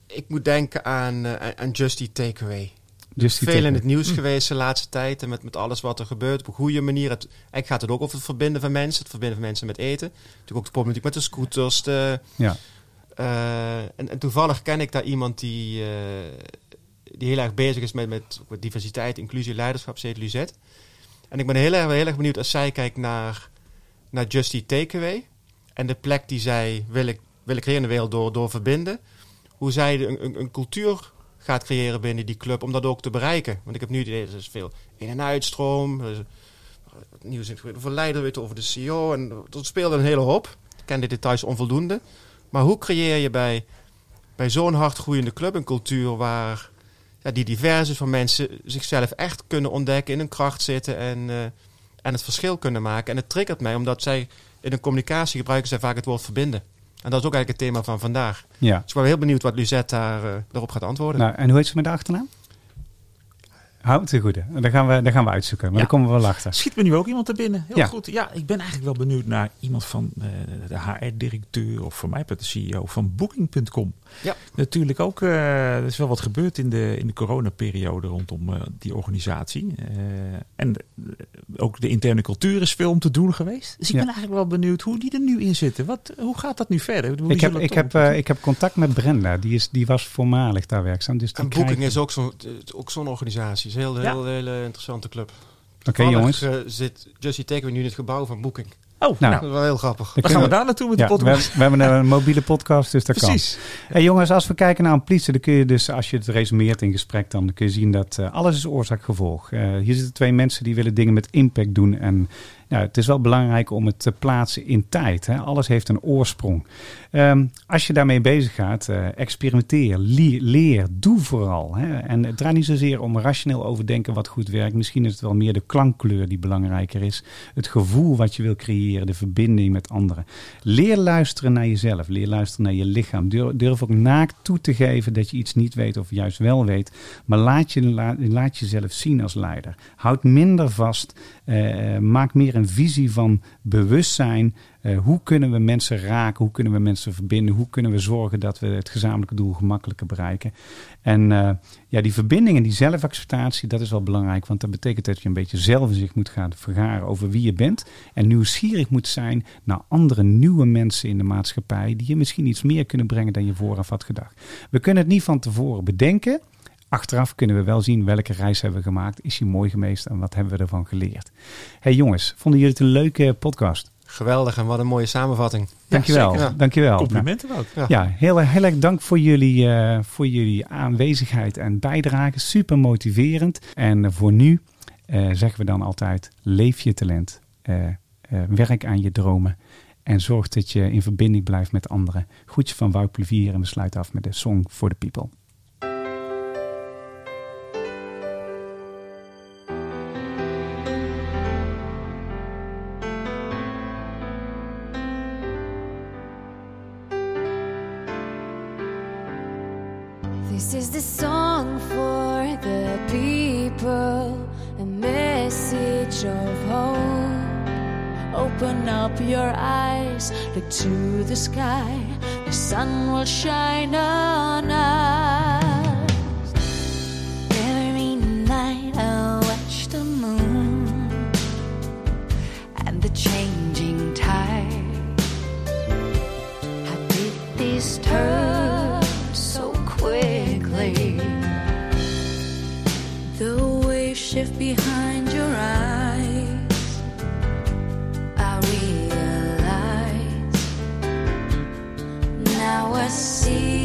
ik moet denken aan, uh, aan Just Eat Takeaway. Just Eat Veel Takeaway. in het nieuws mm. geweest de laatste tijd. En met, met alles wat er gebeurt. Op een goede manier. Het, eigenlijk gaat het ook over het verbinden van mensen. Het verbinden van mensen met eten. Natuurlijk ook de problematiek met de scooters. De, ja. uh, en, en toevallig ken ik daar iemand die, uh, die heel erg bezig is met, met, met diversiteit, inclusie, leiderschap. Ze heet Luzette. En ik ben heel erg, heel erg benieuwd als zij kijkt naar, naar Just Eat Takeaway. En de plek die zij wil ik, wil ik creëren in de wereld door, door verbinden. Hoe zij de, een, een cultuur... gaat creëren binnen die club om dat ook te bereiken. Want ik heb nu het idee, er is veel in- en uitstroom. Er is het nieuws in het over leider, weet over de C E O. En dat speelde een hele hoop. Ik ken de details onvoldoende. Maar hoe creëer je bij, bij zo'n hard groeiende club een cultuur waar ja, die divers is, van mensen zichzelf echt kunnen ontdekken, in hun kracht zitten en, uh, en het verschil kunnen maken. En het triggert mij, omdat zij in hun communicatie gebruiken zij vaak het woord verbinden. En dat is ook eigenlijk het thema van vandaag. Ja. Dus ik ben heel benieuwd wat Luzette daar, uh, daarop gaat antwoorden. Nou, en hoe heet ze met de achternaam? Hout ten goede. Dat gaan we, dat gaan we uitzoeken. Maar ja. Daar komen we wel achter. Schiet me nu ook iemand er binnen. Heel ja. goed. Ja, ik ben eigenlijk wel benieuwd naar iemand van uh, de H R-directeur of voor mij de C E O van Booking punt com. Ja. Natuurlijk ook. Uh, er is wel wat gebeurd in de, in de coronaperiode rondom uh, die organisatie. Uh, en de, ook de interne cultuur is veel om te doen geweest. Dus ik ja. ben eigenlijk wel benieuwd hoe die er nu in zitten. Wat, hoe gaat dat nu verder? Hoe ik, heb, ik, heb, uh, ik heb contact met Brenda. Die, is, die was voormalig daar werkzaam. Dus en Booking krijgen... is ook zo'n, ook zo'n organisatie. Een heel, ja. heel, heel, heel interessante club. Oké, okay, jongens. Uh, zit Just Eat Takeaway nu in het gebouw van Booking. Oh, nou, dat is wel heel grappig. Dan gaan we daar naartoe met ja, de podcast. We, we hebben een mobiele podcast, dus dat Precies. kan. Hey, jongens, als we kijken naar Amplitie, dan kun je dus, als je het resumeert in gesprek, dan kun je zien dat uh, alles is oorzaak-gevolg. Uh, hier zitten twee mensen die willen dingen met impact doen. En nou, het is wel belangrijk om het te plaatsen in tijd. Hè? Alles heeft een oorsprong. Um, als je daarmee bezig gaat, uh, experimenteer, li- leer, doe vooral. Hè? En het draait niet zozeer om rationeel overdenken wat goed werkt. Misschien is het wel meer de klankkleur die belangrijker is. Het gevoel wat je wil creëren. De verbinding met anderen. Leer luisteren naar jezelf. Leer luisteren naar je lichaam. Durf ook naakt toe te geven dat je iets niet weet of juist wel weet. Maar laat, je, la, laat jezelf zien als leider. Houd minder vast. Uh, maak meer een visie van bewustzijn. Uh, hoe kunnen we mensen raken? Hoe kunnen we mensen verbinden? Hoe kunnen we zorgen dat we het gezamenlijke doel gemakkelijker bereiken? En uh, ja, die verbinding en die zelfacceptatie, dat is wel belangrijk. Want dat betekent dat je een beetje zelfinzicht moet gaan vergaren over wie je bent. En nieuwsgierig moet zijn naar andere nieuwe mensen in de maatschappij die je misschien iets meer kunnen brengen dan je vooraf had gedacht. We kunnen het niet van tevoren bedenken. Achteraf kunnen we wel zien welke reis hebben we gemaakt. Is die mooi geweest en wat hebben we ervan geleerd? Hey jongens, vonden jullie het een leuke podcast? Geweldig en wat een mooie samenvatting. Dankjewel. Ja, ja. Dankjewel. Complimenten ook. Ja, ja heel, heel erg dank voor jullie, uh, voor jullie aanwezigheid en bijdrage. Super motiverend. En voor nu uh, zeggen we dan altijd, leef je talent. Uh, uh, werk aan je dromen. En zorg dat je in verbinding blijft met anderen. Groetjes van Wout Plevier en we sluiten af met de Song for the People. This is the song for the people, a message of hope. Open up your eyes, look to the sky, the sun will shine on us. Every night I watch the moon and the changing tide. How did this turn? Shift behind your eyes, I realize now I see.